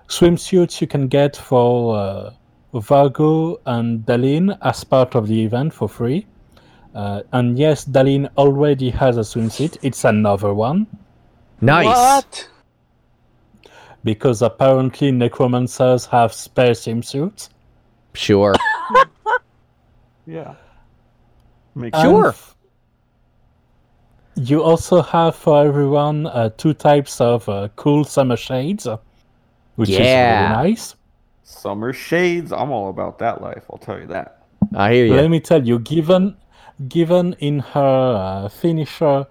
swimsuits you can get for Vargo and Dalin as part of the event for free. And yes, Dalin already has a swimsuit. It's another one. Nice. What? Because apparently necromancers have spare swimsuits. Sure. Yeah. Sure. You also have for everyone two types of cool summer shades, which is really nice. Summer shades, I'm all about that life, I'll tell you that. I hear you. Let me tell you, given in her finisher,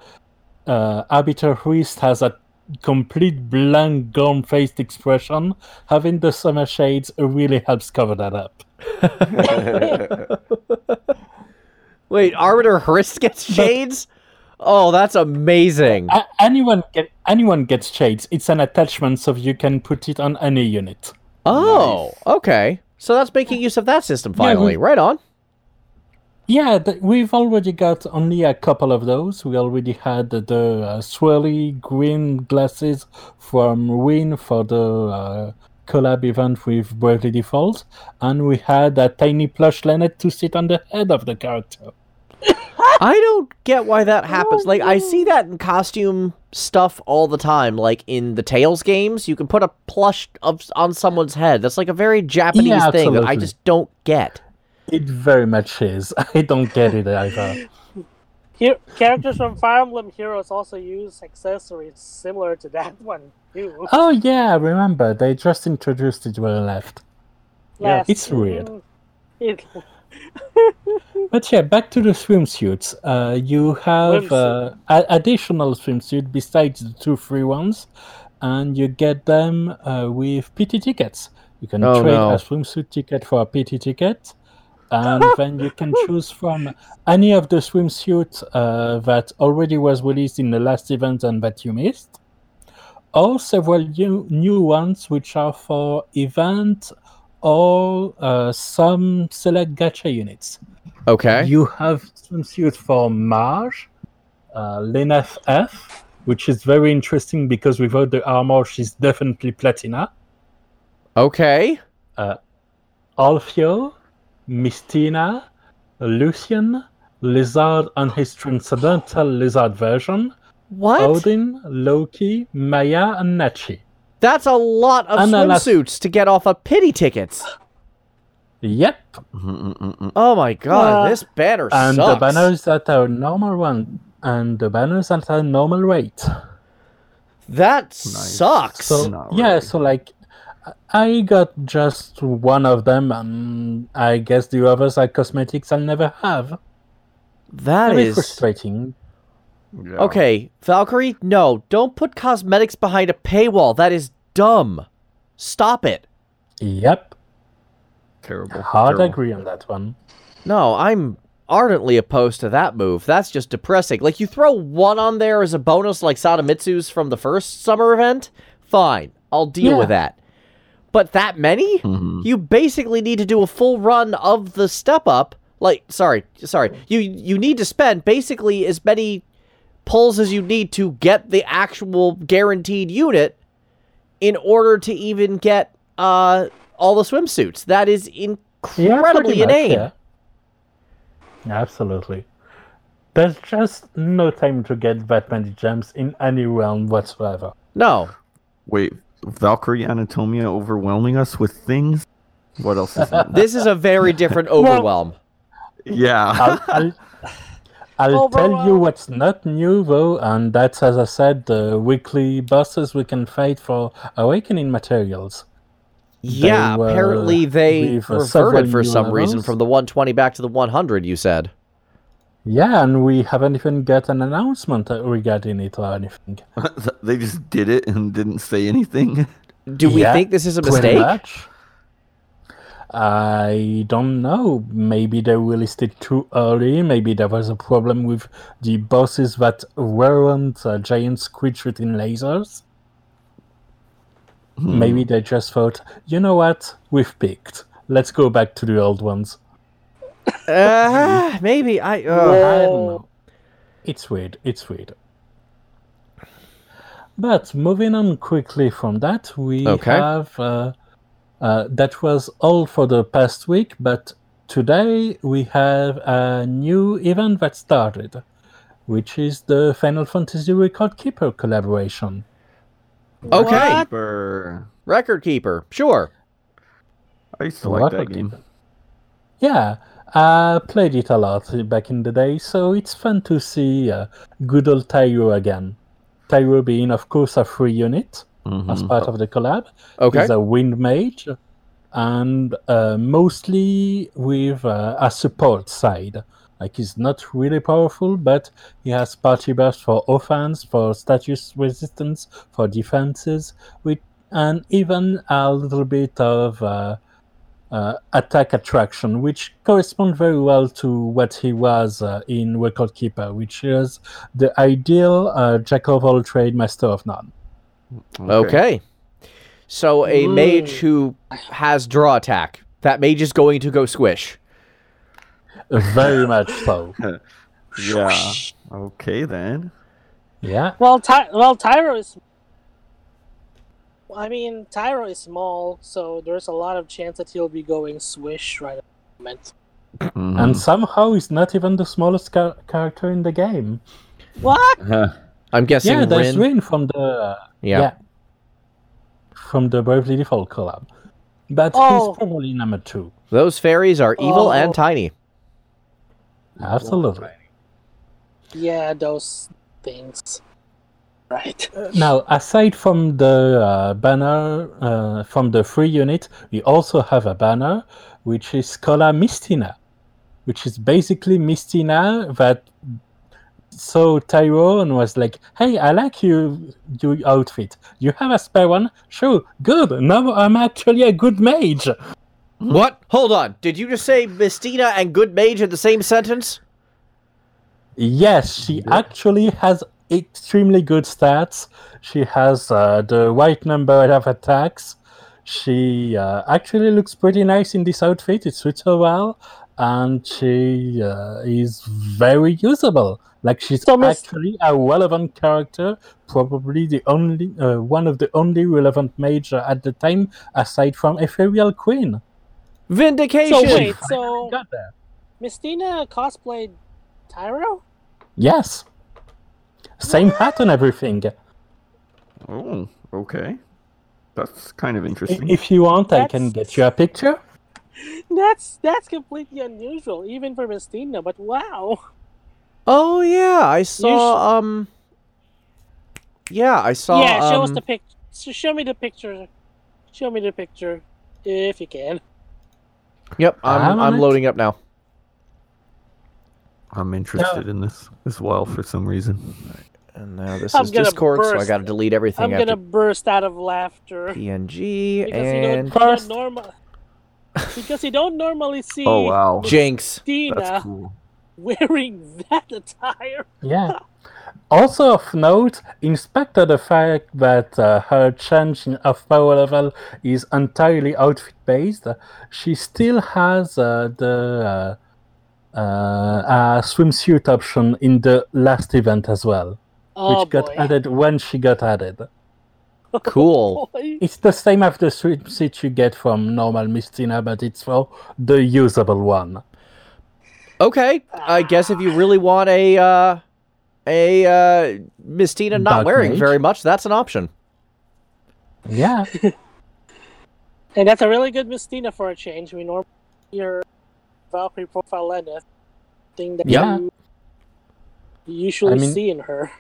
Arbiter Hrist has a complete blank, gum-faced expression. Having the summer shades really helps cover that up. Wait, Arbiter Hrist gets shades? Oh, that's amazing. Anyone gets shades. It's an attachment, so you can put it on any unit. Oh, nice. Okay. So that's making use of that system finally. Yeah, right on. Yeah, we've already got only a couple of those. We already had the swirly green glasses from Wynn for the collab event with Bravely Default, and we had a tiny plush Leonard to sit on the head of the character. I don't get why that happens. Like, I see that in costume stuff all the time. Like, in the Tales games, you can put a plush on someone's head. That's like a very Japanese thing that I just don't get. It very much is. I don't get it either. Characters from Fire Emblem Heroes also use accessories similar to that one, too. Oh, yeah, I remember. They just introduced it when I left. Yeah. It's weird. But yeah, back to the swimsuits. You have additional swimsuit besides the 2 free ones, and you get them with PT tickets. You can trade a swimsuit ticket for a PT ticket, and then you can choose from any of the swimsuits that already was released in the last event and that you missed, or several new ones which are for event or some select gacha units. Okay. You have swimsuits for Marge, Lenef F, which is very interesting because without the armor, she's definitely Platina. Okay. Alfio, Mistina, Lucian, Lizard and his transcendental lizard version. What? Odin, Loki, Maya, and Nachi. That's a lot of swimsuits to get off of pity tickets. Yep. Oh my god, this banner sucks. And the banners at a normal one, and the banners at a normal rate. That sucks. So, yeah, so like, I got just one of them, and I guess the others are cosmetics I'll never have. That is frustrating. Yeah. Okay, Valkyrie, no, don't put cosmetics behind a paywall. That is dumb. Stop it. Yep. Terrible. Hard agree on that one. No, I'm ardently opposed to that move. That's just depressing. Like, you throw one on there as a bonus like Sadamitsu's from the first summer event, fine, I'll deal with that. But that many? Mm-hmm. You basically need to do a full run of the step-up. Like, sorry. You need to spend basically as many pulls as you need to get the actual guaranteed unit in order to even get all the swimsuits. That is incredibly inane. Yeah. Absolutely. There's just no time to get that many gems in any realm whatsoever. No. Wait, Valkyrie Anatomia overwhelming us with things? What else is that? This is a very different overwhelm. Well, yeah. I'll tell you what's not new, though, and that's, as I said, the weekly bosses we can fight for Awakening materials. Yeah, apparently they reverted for some reason from the 120 back to the 100, you said. Yeah, and we haven't even got an announcement regarding it or anything. They just did it and didn't say anything? Do we think this is a mistake? Much. I don't know. Maybe they released it too early. Maybe there was a problem with the bosses that weren't giant squid shooting lasers. Maybe they just thought, you know what, we've peaked. Let's go back to the old ones. Maybe. I don't know. It's weird. But moving on quickly from that, we have... that was all for the past week, but today we have a new event that started, which is the Final Fantasy Record Keeper collaboration. Okay. Record Keeper, sure. I used to like that game. Yeah, I played it a lot back in the day, so it's fun to see good old Tyro again. Tyro being, of course, a free unit as part of the collab. Okay. He's a wind mage, and mostly with a support side. Like, he's not really powerful, but he has party buffs for offense, for status resistance, for defenses, and even a little bit of attack attraction, which corresponds very well to what he was in Record Keeper, which is the ideal jack-of-all-trade, master of none. Okay. So a mage who has draw attack. That mage is going to go squish. Very much so. Yeah. Okay, then. Yeah. Well, Tyro is... I mean, Tyro is small, so there's a lot of chance that he'll be going swish right at the moment. Mm-hmm. And somehow he's not even the smallest character in the game. What? I'm guessing Rin. Yeah, there's Rin from the... from the Bravely Default collab. But he's probably number 2. Those fairies are evil and tiny. Absolutely. Yeah, those things. Right. Now, aside from the banner, from the free unit, we also have a banner, which is Scholar Mistina, which is basically Mistina that saw Tyro and was like, hey, I like your outfit. You have a spare one? Sure, good. Now I'm actually a good mage. What? Hold on. Did you just say Mistina and good mage in the same sentence? Yes, she actually has extremely good stats. She has the right number of attacks. She actually looks pretty nice in this outfit. It suits her well. And she is very usable. Like, she's actually a relevant character, probably the only one of the only relevant mage at the time, aside from Ethereal Queen. Vindication! So wait, Mistina cosplayed Tyro? Yes. Same hat and everything. Oh, okay. That's kind of interesting. If you want, I can get you a picture. That's completely unusual, even for Mestina, but wow. Oh yeah, I saw Yeah, show us the pic. Show me the picture if you can. Yep, I'm loading up now. I'm interested in this as well for some reason. And now this is Discord, so I got to delete everything. I'm going to burst out of laughter. PNG and because you don't normally see Jinx. That's cool. Wearing that attire. Yeah. Also of note, in spite of the fact that her change of power level is entirely outfit based, she still has the swimsuit option in the last event as well, which got added when she got added. Cool. It's the same as the swimsuit you get from normal Mystina, but it's for the usable one. Okay, I guess if you really want a Mystina not dark wearing mage very much, that's an option. Yeah. And that's a really good Mystina for a change. We normally hear Valkyrie profile and a thing that you usually see in her.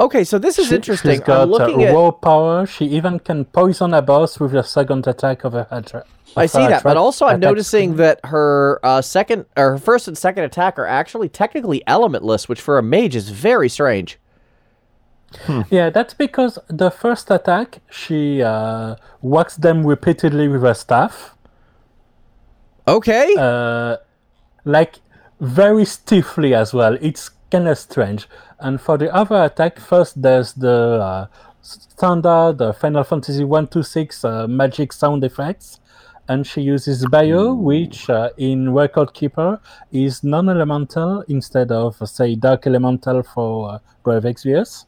Okay, so this is interesting. She's got raw power. She even can poison a boss with the second attack of her attack. I see that, but also I'm noticing that her her first and second attack are actually technically elementless, which for a mage is very strange. Hmm. Yeah, that's because the first attack, she whacks them repeatedly with her staff. Okay. Very stiffly as well. It's kind of strange. And for the other attack, first there's the standard Final Fantasy 126 magic sound effects, and she uses Bio, which in Record Keeper is non-elemental instead of, say, Dark Elemental for Brave Exvius.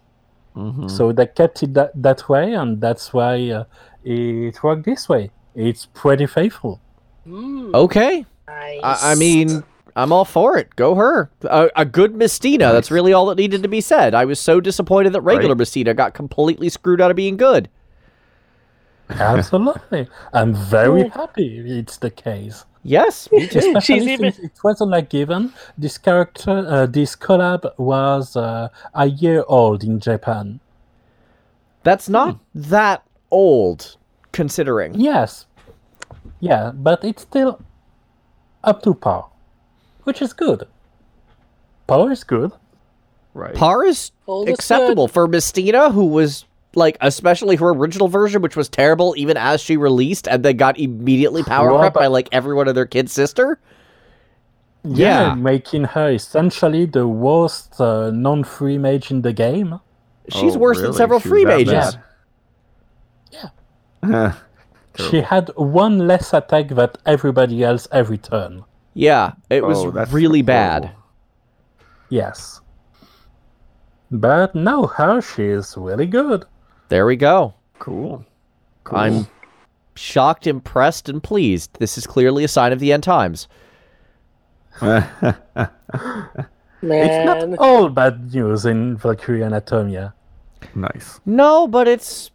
Mm-hmm. So they kept it that way, and that's why it worked this way. It's pretty faithful. Mm. Okay. Nice. I mean, I'm all for it. Go her. A good Mystina. That's really all that needed to be said. I was so disappointed that regular Mystina got completely screwed out of being good. Absolutely. I'm very happy it's the case. Yes, me too. It wasn't given. This character, this collab was a year old in Japan. That's not that old, considering. Yes. Yeah, but it's still up to par. Which is good. Par is good. Right. Par is acceptable for Mystina, who was, especially her original version, which was terrible even as she released, and then got immediately power-crept by, every one of their kid's sister. Yeah, making her essentially the worst non-free mage in the game. She's worse than several free mages. Yeah. She had one less attack than everybody else every turn. Yeah, it was really bad. Yes. But no, she is really good. There we go. Cool. I'm shocked, impressed, and pleased. This is clearly a sign of the end times. It's not all bad news in Valkyrie Anatomia. Nice. No, but it's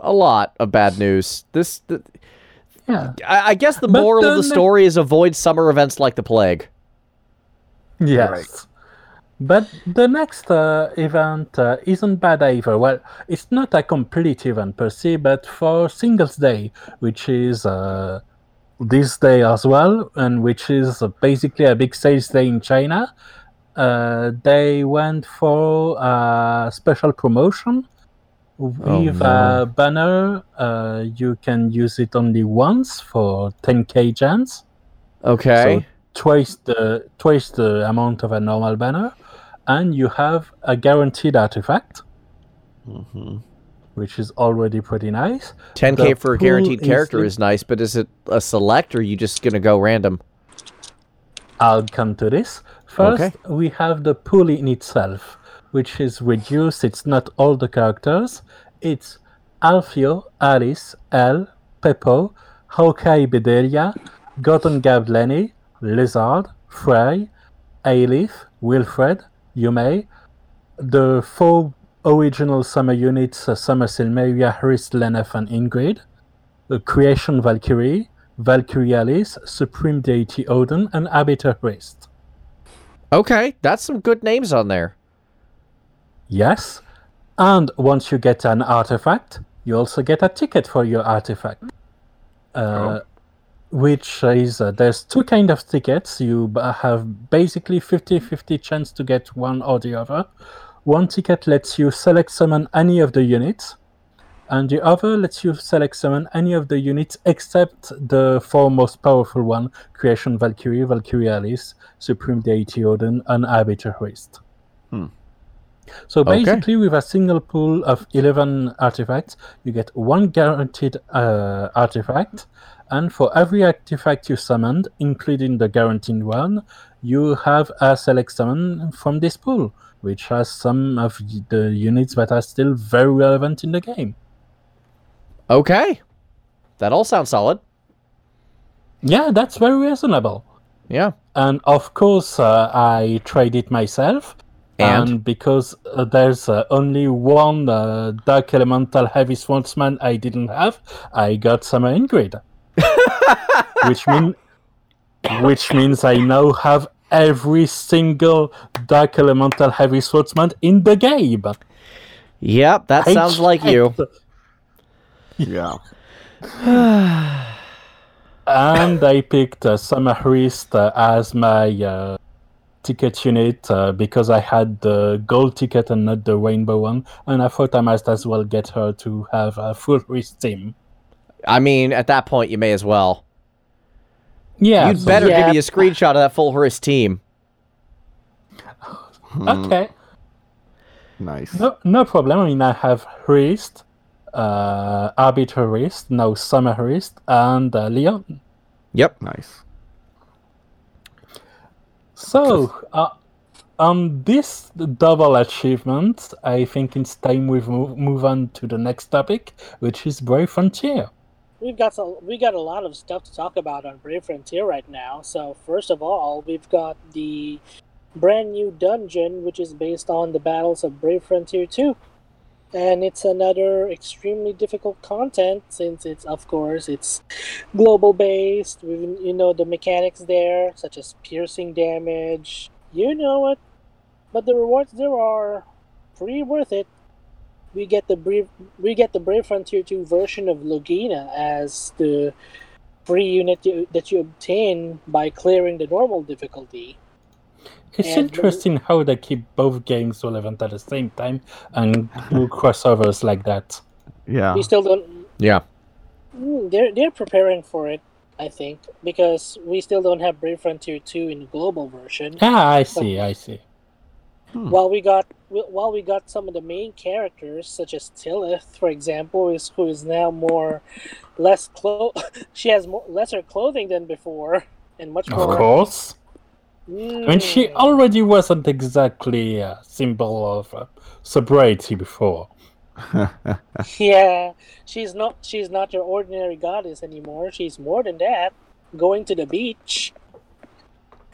a lot of bad news. Yeah. I guess the moral of the story is avoid summer events like the plague. Yes. Right. But the next event isn't bad either. Well, it's not a complete event per se, but for Singles Day, which is this day as well, and which is basically a big sales day in China, they went for a special promotion. With a banner, you can use it only once for 10k gems. Okay. So twice the amount of a normal banner, and you have a guaranteed artifact, which is already pretty nice. 10k for a guaranteed character is nice, but is it a select, or are you just going to go random? I'll come to this. First, we have the pool in itself, which is reduced. It's not all the characters. It's Alfio, Alice, Elle, Peppo, Hawkeye Bedelia, Gordon Gavleni, Lizard, Frey, Aelith, Wilfred, Yume, the four original summer units, Summer Silmeria, Hrist, Lenef, and Ingrid, the Creation Valkyrie, Valkyrie Alice, Supreme Deity Odin, and Abeta Hrist. Okay, that's some good names on there. Yes. And once you get an artifact, you also get a ticket for your artifact. Which is, there's two kind of tickets. You have basically 50-50 chance to get one or the other. One ticket lets you select summon any of the units, and the other lets you select summon any of the units except the four most powerful one, Creation Valkyrie, Valkyrie Alice, Supreme Deity Odin, and Arbiter Hrist. So basically, with a single pool of 11 artifacts, you get one guaranteed artifact, and for every artifact you summoned, including the guaranteed one, you have a select summon from this pool, which has some of the units that are still very relevant in the game. Okay. That all sounds solid. Yeah, that's very reasonable. Yeah. And of course, I tried it myself. And because there's only one Dark Elemental Heavy Swordsman I didn't have, I got Summer Ingrid. which means I now have every single Dark Elemental Heavy Swordsman in the game. Yep, that sounds like you. Yeah. And I picked Summer Hrist as my... ticket unit because I had the gold ticket and not the rainbow one, and I thought I might as well get her to have a full wrist team. I mean, at that point, you may as well. Yeah, you'd better give me a screenshot of that full wrist team. Okay. Nice. No problem. I mean, I have Wrist, Arbiter Wrist, now Summer Hrist, and Leon. Yep. Nice. So, on this double achievement, I think it's time we move on to the next topic, which is Brave Frontier. We got a lot of stuff to talk about on Brave Frontier right now. So, first of all, we've got the brand new dungeon, which is based on the battles of Brave Frontier 2. And it's another extremely difficult content since it's, of course, it's global-based. You know the mechanics there, such as piercing damage. You know it. But the rewards there are pretty worth it. We get the Brave Frontier 2 version of Logina as the free unit that you obtain by clearing the normal difficulty. It's interesting how they keep both games relevant at the same time and do crossovers like that. Yeah. We still don't... Yeah. They're preparing for it, I think, because we still don't have Brave Frontier 2 in the global version. Ah, I see. While we got some of the main characters, such as Tilith, for example, who is now she has lesser clothing than before and much more... Of course. I mean, she already wasn't exactly a symbol of sobriety before. Yeah, she's not your ordinary goddess anymore. She's more than that. Going to the beach.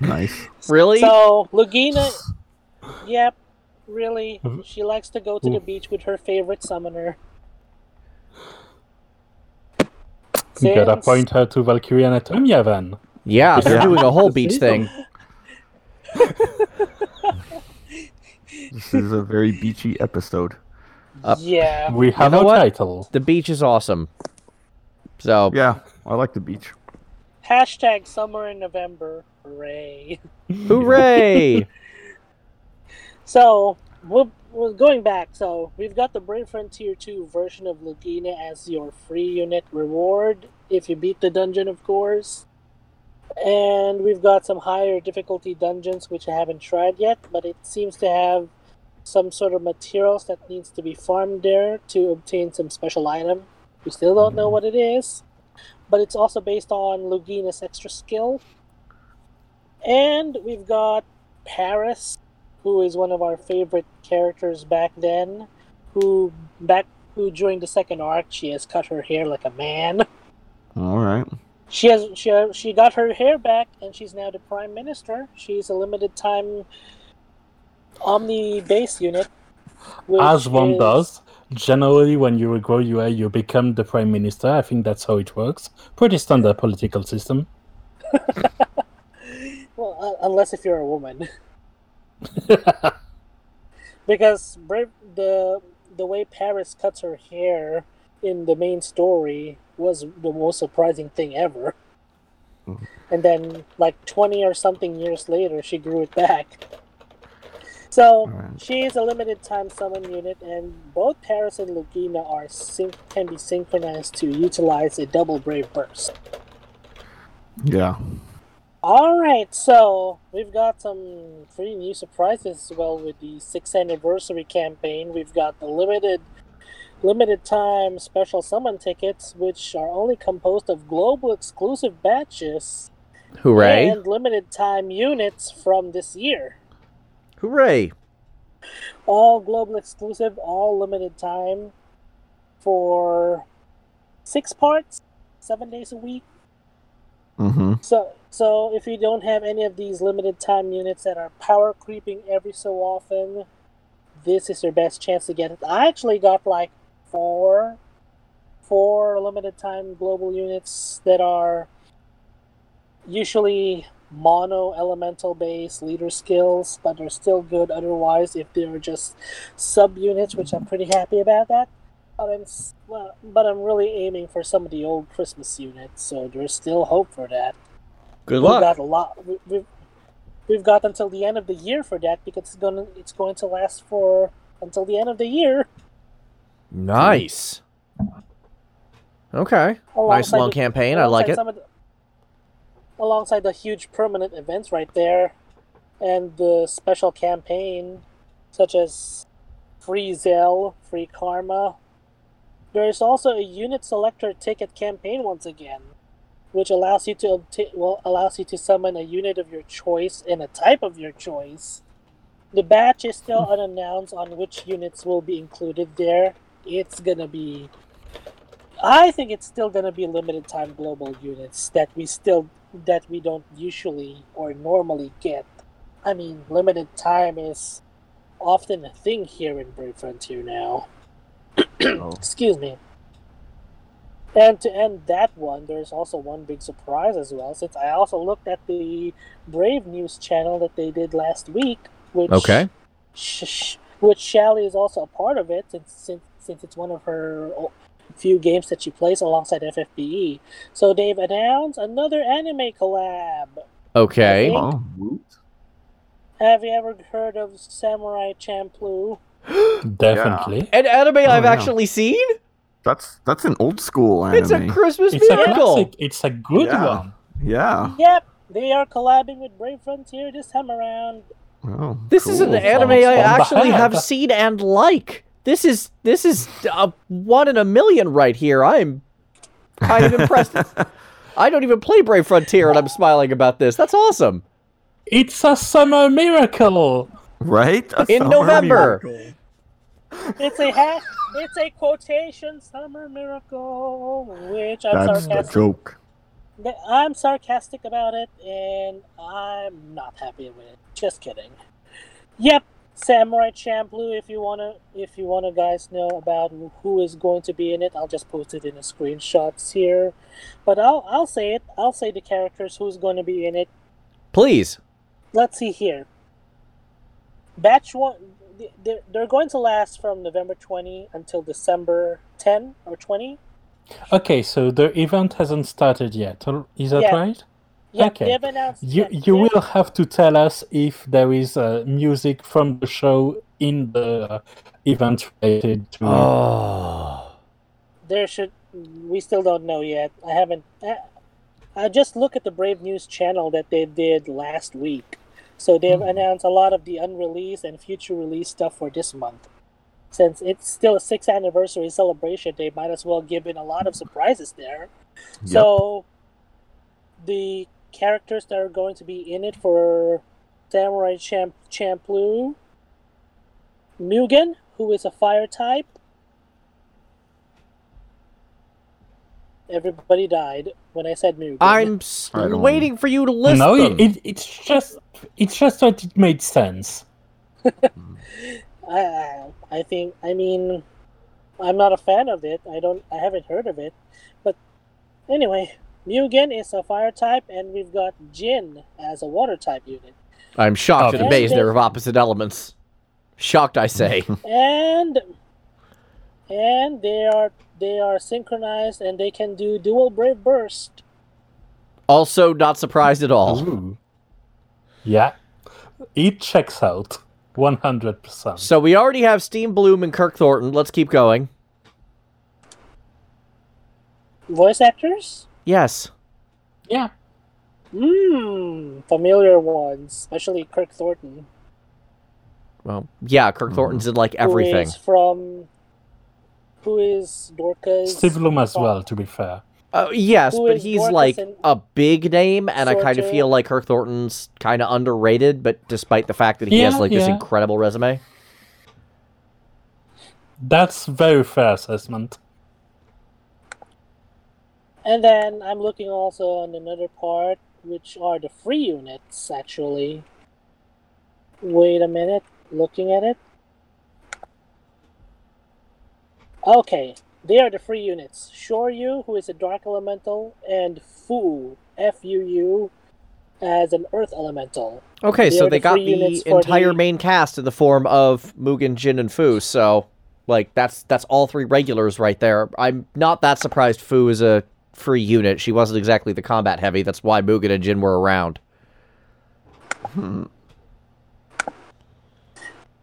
Nice. Really? So, Logina, yep, really. She likes to go to the beach with her favorite summoner. You gotta point her to Valkyrie Anatomia then. Yeah, they're doing a whole beach thing. This is a very beachy episode. Yeah, we have a title. The beach is awesome. So yeah, I like the beach. # summer in November. Hooray! Hooray! So we're going back. So we've got the Brave Frontier 2 version of Logina as your free unit reward if you beat the dungeon, of course. And we've got some higher difficulty dungeons, which I haven't tried yet, but it seems to have some sort of materials that needs to be farmed there to obtain some special item. We still don't know what it is, but it's also based on Logina's extra skill. And we've got Paris, who is one of our favorite characters back then, who during the second arc, she has cut her hair like a man. All right. She got her hair back, and she's now the Prime Minister. She's a limited-time Omni-based unit. As one does. generally when you grow your hair, you become the prime minister. I think that's how it works. Pretty standard political system. Well, unless if you're a woman. Because the way Paris cuts her hair in the main story was the most surprising thing ever. Mm-hmm. And then, like, 20 or something years later, she grew it back. So, right. She is a limited-time summon unit, and both Paris and Lugina are can be synchronized to utilize a double Brave Burst. Yeah. Alright, so we've got some pretty new surprises as well with the 6th anniversary campaign. We've got the limited time special summon tickets, which are only composed of global exclusive batches. Hooray. And limited time units from this year. Hooray. All global exclusive, all limited time for 6 parts, 7 days a week. Mm-hmm. So if you don't have any of these limited time units that are power creeping every so often, this is your best chance to get it. I actually got like four limited time global units that are usually mono elemental based leader skills, but are still good otherwise if they are just sub units, which I'm pretty happy about that. But I'm really aiming for some of the old Christmas units, so there's still hope for that. Good luck. We've got until the end of the year for that because it's going to last for until the end of the year. Nice. Okay. Nice long campaign. I like it. Alongside the huge permanent events right there, and the special campaign, such as Free Zell, Free Karma. There is also a unit selector ticket campaign once again, which allows you to summon a unit of your choice and a type of your choice. The batch is still unannounced on which units will be included there. I think it's still gonna be limited time global units that we don't usually or normally get. I mean, limited time is often a thing here in Brave Frontier now. Excuse me. And to end that one, there's also one big surprise as well, since I also looked at the Brave News channel that they did last week, which Shally is also a part of it, since it's one of her few games that she plays alongside FFBE. So they've announced another anime collab. Okay. Have you ever heard of Samurai Champloo? Definitely. Yeah. An anime I've actually seen? That's an old school anime. It's a Christmas miracle. It's a good one. Yeah. Yep. They are collabing with Brave Frontier this time around. Oh, this is an anime I actually have seen and like. This is a 1 in a million right here. I'm kind of impressed. I don't even play Brave Frontier and I'm smiling about this. That's awesome. It's a summer miracle, right? In November. Miracle. It's a quotation summer miracle, which I'm sarcastic. That's the joke. I'm sarcastic about it, and I'm not happy with it. Just kidding. Yep, Samurai Champloo. If you wanna, guys know about who is going to be in it, I'll just post it in the screenshots here. But I'll say it. I'll say the characters who's going to be in it. Please. Let's see here. Batch 1, they're going to last from November 20 until December 10 or 20. Okay, so the event hasn't started yet. Is that right? Yeah, okay. They've announced you will have to tell us if there is music from the show in the event related to... Oh. We still don't know yet. I haven't... I just look at the Brave News channel that they did last week. So they've announced a lot of the unreleased and future release stuff for this month. Since it's still a 6th anniversary celebration, they might as well give in a lot of surprises there. Yep. So the characters that are going to be in it for Samurai Champloo, Mugen, who is a fire type. Everybody died when I said Mugen. I'm waiting for you to list them. It's just that it made sense. I think, I'm not a fan of it. I haven't heard of it. But anyway, Mugen is a fire type, and we've got Jin as a water type unit. I'm shocked and amazed they're of opposite elements. Shocked, I say. And they are synchronized, and they can do dual brave burst. Also, not surprised at all. Ooh. Yeah, it checks out 100%. So we already have Steam Bloom and Kirk Thornton. Let's keep going. Voice actors? Yes. Yeah. Familiar ones, especially Kirk Thornton. Well, yeah, Kirk Thornton's in like everything. Who is Dorcas? Steve Bloom as well, to be fair. Yes, but he's Dorcas like a big name, and I kind of feel like Kirk Thornton's kind of underrated, but despite the fact that he has like this incredible resume. That's very fair assessment. And then I'm looking also on another part, which are the free units, actually. Wait a minute, looking at it. Okay, they are the free units. Shoryu, who is a dark elemental, and Fu, F-U-U, as an earth elemental. Okay, so they got the entire main cast in the form of Mugen, Jin, and Fu, so like that's all three regulars right there. I'm not that surprised Fu is a free unit. She wasn't exactly the combat heavy. That's why Mugen and Jin were around.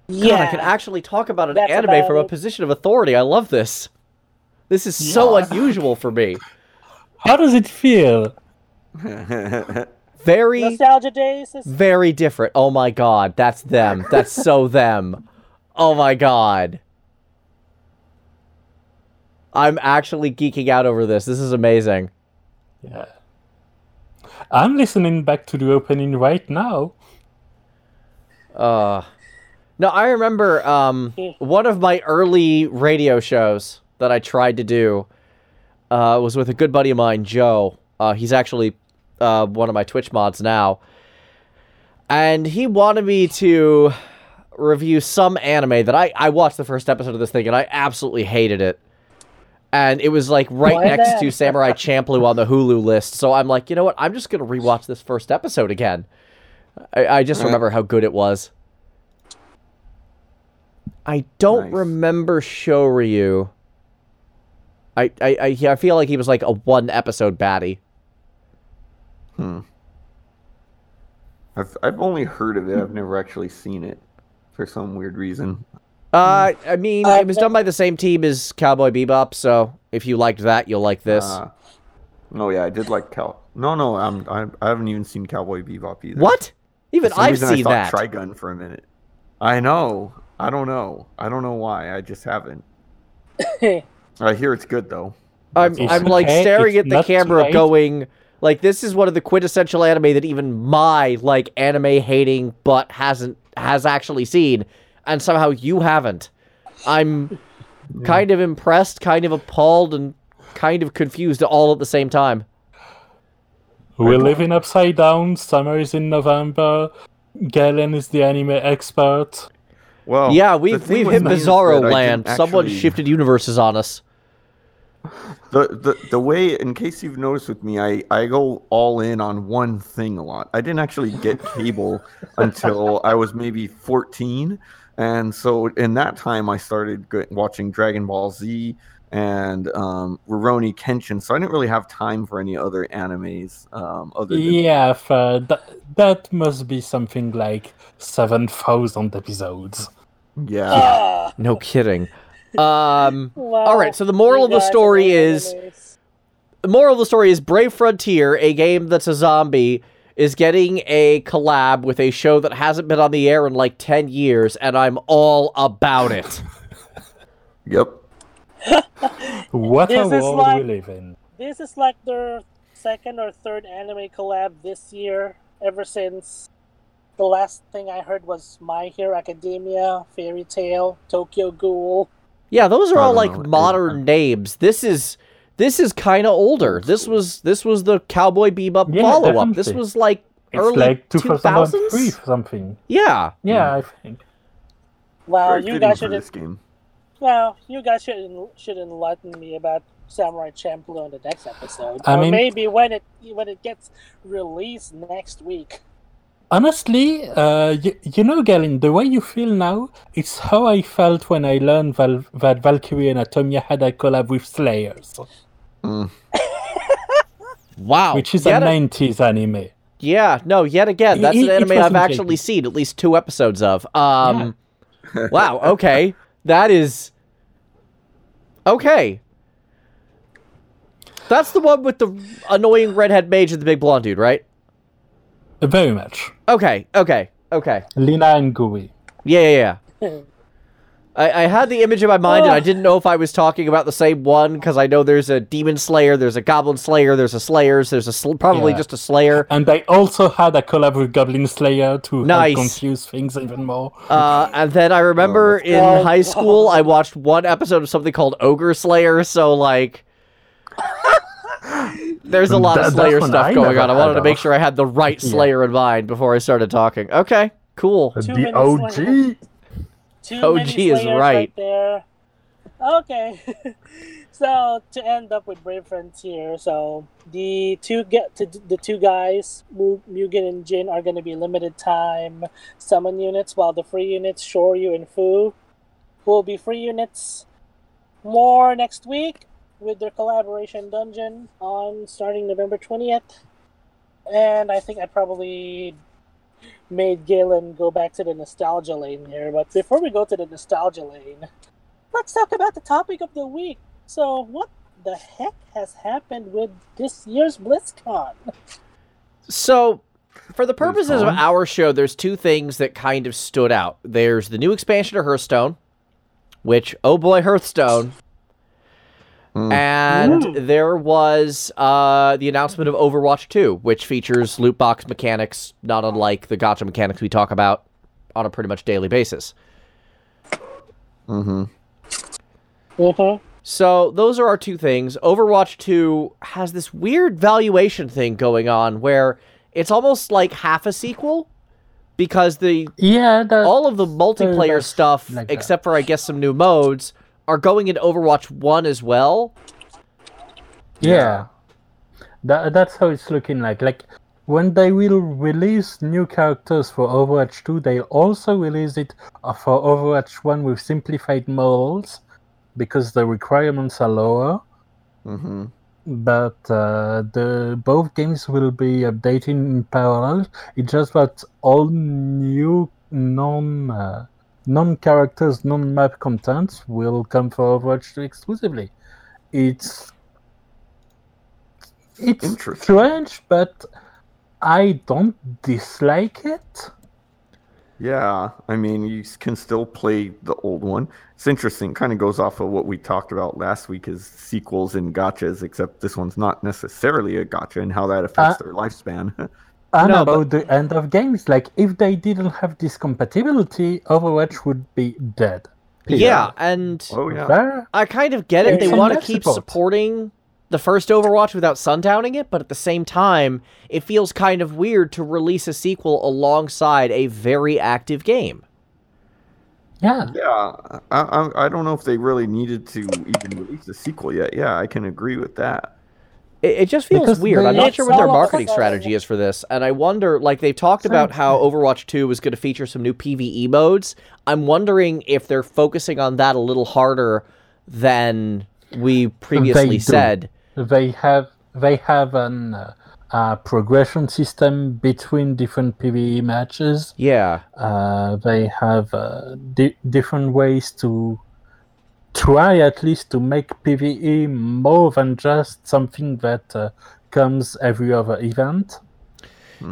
Yeah, God, I can actually talk about an anime from a position of authority. I love this. This is so unusual for me. How does it feel? Very nostalgia days. Very different. Oh my God, that's them. That's so them. Oh my God. I'm actually geeking out over this. This is amazing. Yeah. I'm listening back to the opening right now. No, I remember one of my early radio shows that I tried to do was with a good buddy of mine, Joe. He's actually one of my Twitch mods now. And he wanted me to review some anime that I watched the first episode of this thing, and I absolutely hated it. And it was like next to Samurai Champloo on the Hulu list. So I'm like, you know what? I'm just going to rewatch this first episode again. I just remember how good it was. I don't remember Shoryu. I feel like he was like a one-episode baddie. I've only heard of it. I've never actually seen it for some weird reason. I mean, it was done by the same team as Cowboy Bebop, so if you liked that, you'll like this. I did like No, I haven't even seen Cowboy Bebop either. What? Even I've seen that. I thought Trigun for a minute. I know. I don't know. I don't know why. I just haven't. I hear it's good, though. I'm like staring at the camera going, like, this is one of the quintessential anime that even my, like, anime-hating butt has actually seen, and somehow you haven't. I'm kind of impressed, kind of appalled, and kind of confused all at the same time. We're living upside down. Summer is in November. Galen is the anime expert. Well, yeah, we've hit Bizarro Land. Someone shifted universes on us. The way, in case you've noticed with me, I go all in on one thing a lot. I didn't actually get cable until I was maybe 14, and so in that time I started watching Dragon Ball Z and Rurouni Kenshin. So I didn't really have time for any other animes. That must be something like 7,000 episodes. Yeah. No kidding. Wow. All right, so the moral of the story is... The moral of the story is Brave Frontier, a game that's a zombie, is getting a collab with a show that hasn't been on the air in like 10 years, and I'm all about it. Yep. What a world we live in. This is like their second or third anime collab this year, ever since the last thing I heard was My Hero Academia, Fairy Tail, Tokyo Ghoul. Yeah, those are all like modern names. This is kind of older. This was the Cowboy Bebop follow-up. This was like early 2000s? Something. Yeah. Yeah, I think. Wow, you guys should have Well, you guys should enlighten me about Samurai Champloo in the next episode. I mean, maybe when it gets released next week. Honestly, you know, Galen, the way you feel now, it's how I felt when I learned that Valkyrie Anatomia had a collab with Slayers. Mm. Wow. Which is a 90s anime. Yeah, no, yet again, that's an anime I've actually seen at least 2 episodes of. Yeah. Wow, okay. That is... Okay. That's the one with the annoying redhead mage and the big blonde dude, right? Very much. Okay. Lina and Gui. Yeah. I had the image in my mind, and I didn't know if I was talking about the same one, because I know there's a demon slayer, there's a goblin slayer, there's a slayers, there's a probably just a slayer. And they also had a collab with Goblin Slayer to help confuse things even more. And then I remember in high school, I watched one episode of something called Ogre Slayer, so like... There's a lot of Slayer stuff going on. I wanted to make sure I had the right Slayer in mind before I started talking. Okay, cool. The OG? OG is right there. Okay. So to end up with Brave Frontier, so the two guys, Mugen and Jin, are going to be limited time summon units, while the free units, Shoryu and Fu, will be free units more next week with their collaboration dungeon starting November 20th. And I think I probably made Galen go back to the nostalgia lane here, but before we go to the nostalgia lane, let's talk about the topic of the week. So what the heck has happened with this year's BlizzCon? So for the purposes of our show, there's 2 things that kind of stood out. There's the new expansion to Hearthstone, which, oh boy, Hearthstone. And there was the announcement of Overwatch 2, which features loot box mechanics, not unlike the gacha mechanics we talk about on a pretty much daily basis. So those are our 2 things. Overwatch 2 has this weird valuation thing going on where it's almost like half a sequel, because all of the multiplayer stuff, like except for I guess some new modes, are going in Overwatch 1 as well. Yeah. That's how it's looking like. Like, when they will release new characters for Overwatch 2, they also release it for Overwatch 1 with simplified models, because the requirements are lower. But both games will be updating in parallel. It's just that all new non-characters, non-map content will come for Overwatch 2 exclusively. It's strange, but I don't dislike it. Yeah, I mean, you can still play the old one. It's interesting, kind of goes off of what we talked about last week as sequels and gachas, except this one's not necessarily a gacha and how that affects their lifespan. The end of games, like, if they didn't have this compatibility, Overwatch would be dead. Yeah, and I kind of get it. They want to keep supporting the first Overwatch without sundowning it, but at the same time, it feels kind of weird to release a sequel alongside a very active game. Yeah, I don't know if they really needed to even release a sequel yet. Yeah, I can agree with that. It just feels weird. I'm not sure what their marketing strategy is for this. And I wonder, like, they've talked about how Overwatch 2 was going to feature some new PvE modes. I'm wondering if they're focusing on that a little harder than we previously said. They have a progression system between different PvE matches. Yeah. They have different ways to try at least to make PvE more than just something that comes every other event.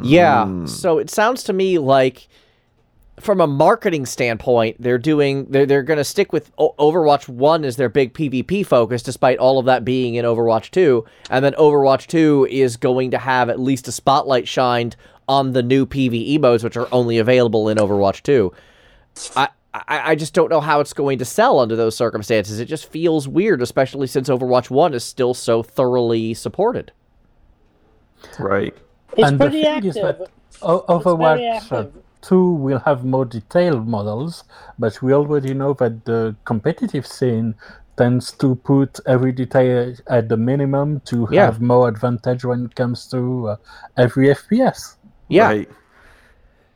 Yeah, so it sounds to me like from a marketing standpoint, they're going to stick with Overwatch 1 as their big PvP focus, despite all of that being in Overwatch 2, and then Overwatch 2 is going to have at least a spotlight shined on the new PvE modes, which are only available in Overwatch 2. I just don't know how it's going to sell under those circumstances. It just feels weird, especially since Overwatch 1 is still so thoroughly supported. Right. It's pretty active. Overwatch 2 will have more detailed models, but we already know that the competitive scene tends to put every detail at the minimum to have more advantage when it comes to every FPS. Yeah. Right.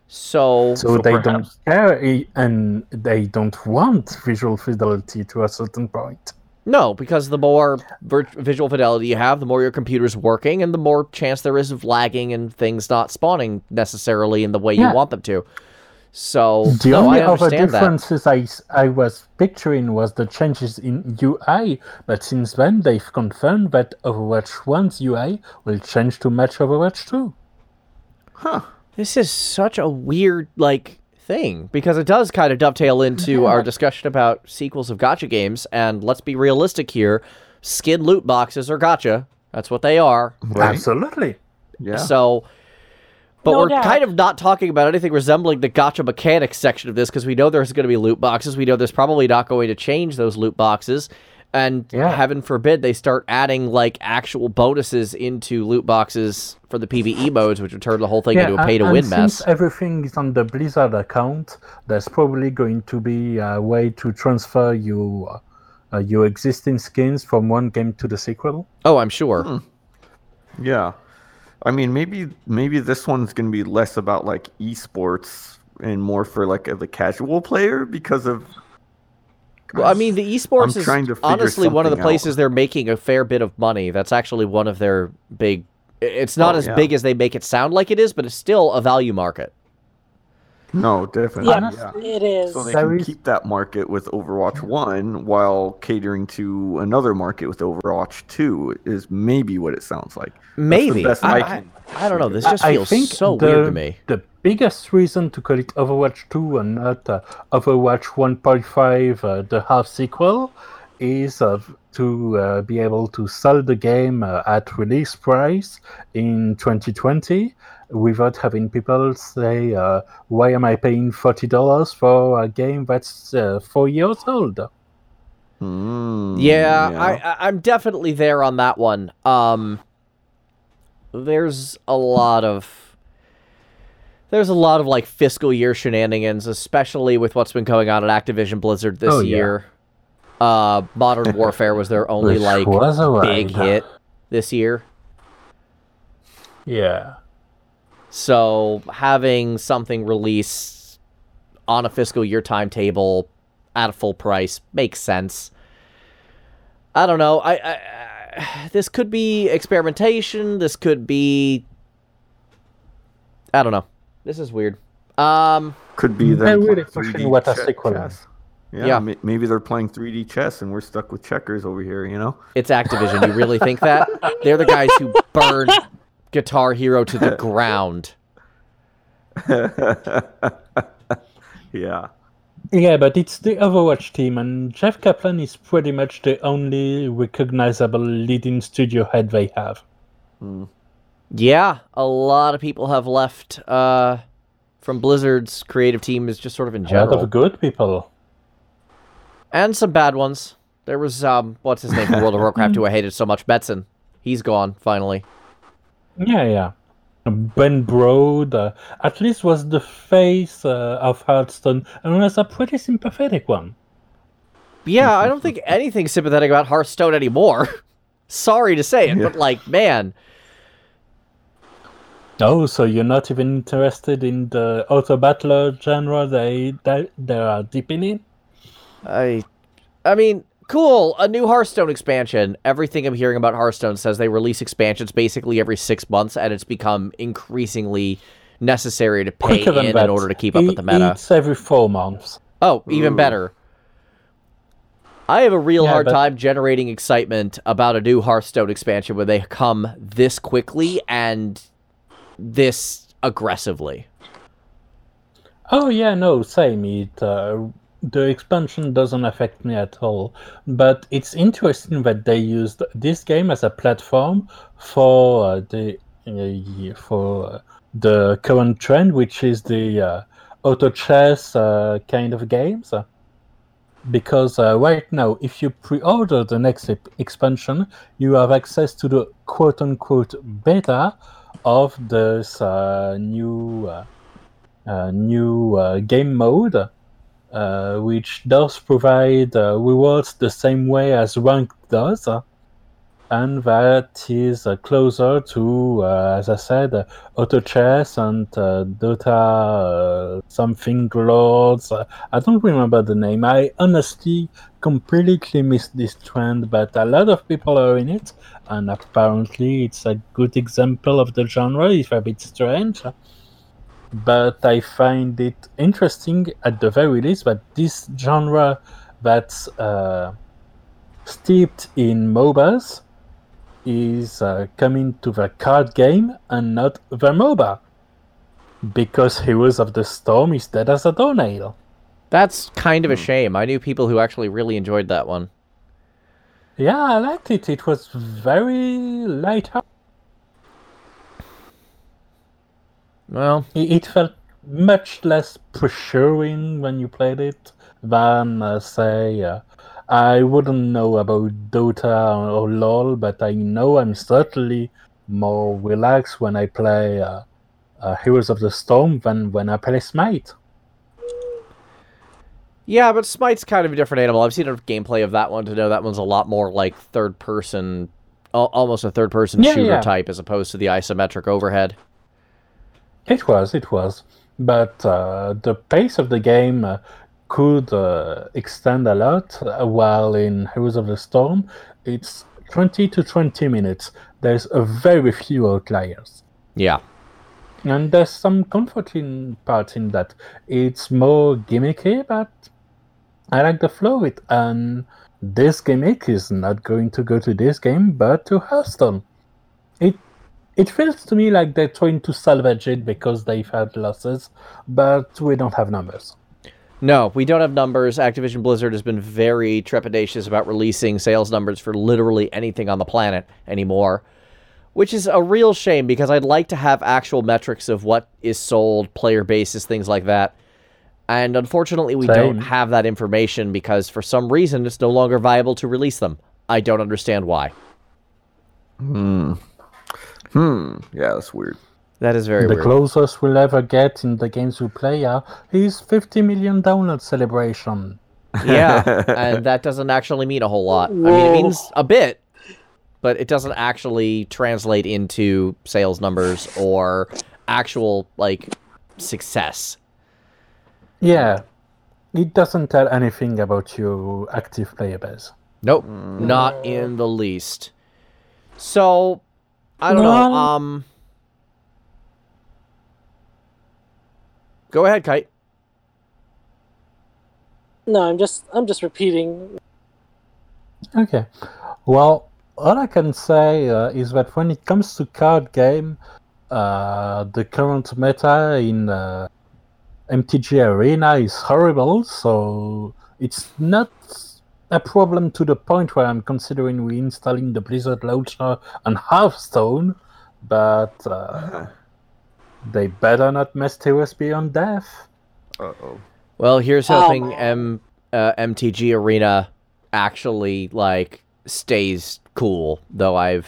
So they don't care, and they don't want visual fidelity to a certain point. No, because the more visual fidelity you have, the more your computer's working, and the more chance there is of lagging and things not spawning necessarily in the way you want them to. So the only other differences I was picturing was the changes in UI, but since then they've confirmed that Overwatch 1's UI will change to match Overwatch 2. Huh. This is such a weird, thing, because it does kind of dovetail into our discussion about sequels of gacha games, and let's be realistic here, skin loot boxes are gacha. That's what they are. Right? Absolutely. Yeah. So, we're kind of not talking about anything resembling the gacha mechanics section of this, because we know there's going to be loot boxes, we know there's probably not going to change those loot boxes, and heaven forbid they start adding actual bonuses into loot boxes for the PvE modes, which would turn the whole thing into a pay-to-win mess. Since everything is on the Blizzard account, there's probably going to be a way to transfer your existing skins from one game to the sequel. Oh, I'm sure. Yeah. I mean, maybe this one's going to be less about, esports and more for, the casual player because of... Well, I mean, the esports is honestly one of the places they're making a fair bit of money. That's actually one of their big... It's not as big as they make it sound like it is, but it's still a value market. No, definitely. Yeah. It is. So they can keep that market with Overwatch 1 while catering to another market with Overwatch 2 is maybe what it sounds like. Maybe. I don't know. This just feels so weird to me. The biggest reason to call it Overwatch 2 and not Overwatch 1.5, the half sequel, is to be able to sell the game at release price in 2020 without having people say, why am I paying $40 for a game that's 4 years old? I'm definitely there on that one. There's a lot of... fiscal year shenanigans, especially with what's been going on at Activision Blizzard this year. Yeah. Modern Warfare was their only, big hit this year. Yeah. So, having something release on a fiscal year timetable at a full price makes sense. I don't know. I this could be experimentation. This could be... I don't know. This is weird. Could be that. I really question what a sequel is. Yeah, maybe they're playing 3D chess and we're stuck with checkers over here, you know? It's Activision. You really think that? They're the guys who burned Guitar Hero to the ground. Yeah. Yeah, but it's the Overwatch team, and Jeff Kaplan is pretty much the only recognizable leading studio head they have. Mm. Yeah, a lot of people have left from Blizzard's creative team, is just sort of in general. A lot of good people. And some bad ones. There was, what's his name, World of Warcraft, who I hated so much, Metzen. He's gone, finally. Yeah. Ben Brode, at least was the face of Hearthstone, and was a pretty sympathetic one. Yeah, I don't think anything's sympathetic about Hearthstone anymore. Sorry to say it, but, man... Oh, so you're not even interested in the auto-battler genre they are dipping in? I mean, cool, a new Hearthstone expansion. Everything I'm hearing about Hearthstone says they release expansions basically every 6 months, and it's become increasingly necessary to pay in order to keep up with the meta. It's every 4 months. Oh, even better. I have a real hard time generating excitement about a new Hearthstone expansion when they come this quickly and... this aggressively. Oh yeah, no, same. The expansion doesn't affect me at all. But it's interesting that they used this game as a platform for the current trend, which is the auto chess kind of games. Because right now, if you pre-order the next expansion, you have access to the quote-unquote beta of this new new game mode, which does provide rewards the same way as rank does, and that is closer to, as I said, Auto Chess and Dota something Lords. I don't remember the name. I honestly completely missed this trend, but a lot of people are in it, and apparently it's a good example of the genre, if a bit strange. But I find it interesting, at the very least, that this genre that's steeped in MOBAs is coming to the card game and not the MOBA, because Heroes of the Storm is dead as a doornail. That's kind of a shame. I knew people who actually really enjoyed that one. Yeah, I liked it. It was very lighthearted. Well, it felt much less pressuring when you played it than, say, I wouldn't know about Dota or LoL, but I know I'm certainly more relaxed when I play Heroes of the Storm than when I play Smite. Yeah, but Smite's kind of a different animal. I've seen enough gameplay of that one to know that one's a lot more like third-person, almost a third-person shooter type, as opposed to the isometric overhead. It was. But the pace of the game could extend a lot, while in Heroes of the Storm, it's 20 to 20 minutes. There's a very few outliers. Yeah. And there's some comforting parts in that. It's more gimmicky, but I like the flow of it. And this gimmick is not going to go to this game, but to Hearthstone. It feels to me like they're trying to salvage it because they've had losses, but we don't have numbers. No, we don't have numbers. Activision Blizzard has been very trepidatious about releasing sales numbers for literally anything on the planet anymore, which is a real shame because I'd like to have actual metrics of what is sold, player bases, things like that. And unfortunately, we don't have that information because for some reason it's no longer viable to release them. I don't understand why. Yeah, that's weird. That is very weird. The closest we'll ever get in the games we play is 50 million download celebration. Yeah, and that doesn't actually mean a whole lot. Whoa. I mean, it means a bit, but it doesn't actually translate into sales numbers or actual, like, success. Yeah, it doesn't tell anything about your active player base. Nope, not in the least. So, I don't know. Go ahead, Kite. No, I'm just repeating. Okay. Well, all I can say is that when it comes to card game, the current meta in MTG Arena is horrible, so it's not a problem to the point where I'm considering reinstalling the Blizzard launcher on Hearthstone, but they better not mess Heroes Beyond Death. Uh-oh. Well, here's hoping MTG Arena actually, like, stays cool, though I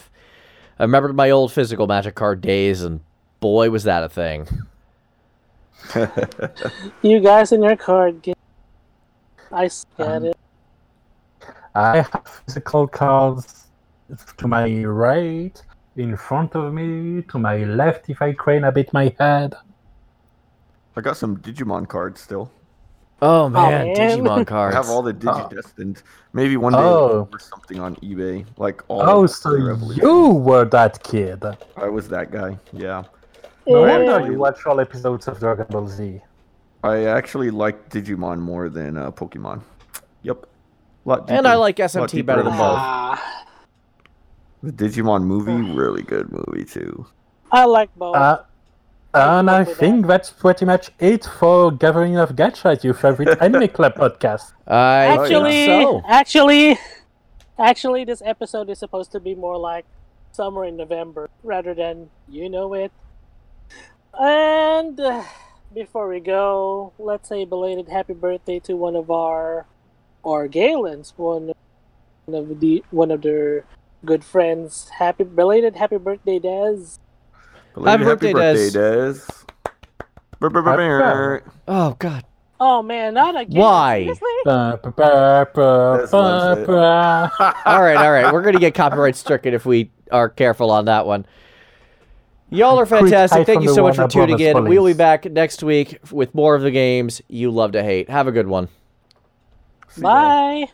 remember my old physical Magic card days, and boy, was that a thing. You guys in your card game. I scared it. I have physical cards to my right, in front of me, to my left if I crane a bit my head. I got some Digimon cards still. Oh man, Digimon cards. I have all the Digidestined. Maybe one day I'll order something on eBay. Like all so you were that kid. I was that guy, yeah. No wonder you watch all episodes of Dragon Ball Z. I actually like Digimon more than Pokemon. Yep. And I like SMT better than both. The Digimon movie, really good movie too. I like both. And I think that's pretty much it for Gathering of Gacha, your favorite anime club podcast. Actually, this episode is supposed to be more like summer in November rather than you know it. And before we go, let's say belated happy birthday to one of our. Or Galen's one of their good friends. Happy belated happy birthday, Des. Happy birthday, Des. Oh, God. Oh, man, not again. Why? All right. We're going to get copyright stricken if we are careful on that one. Y'all are fantastic. Thank you so much for tuning in. We'll be back next week with more of the games you love to hate. Have a good one. Bye.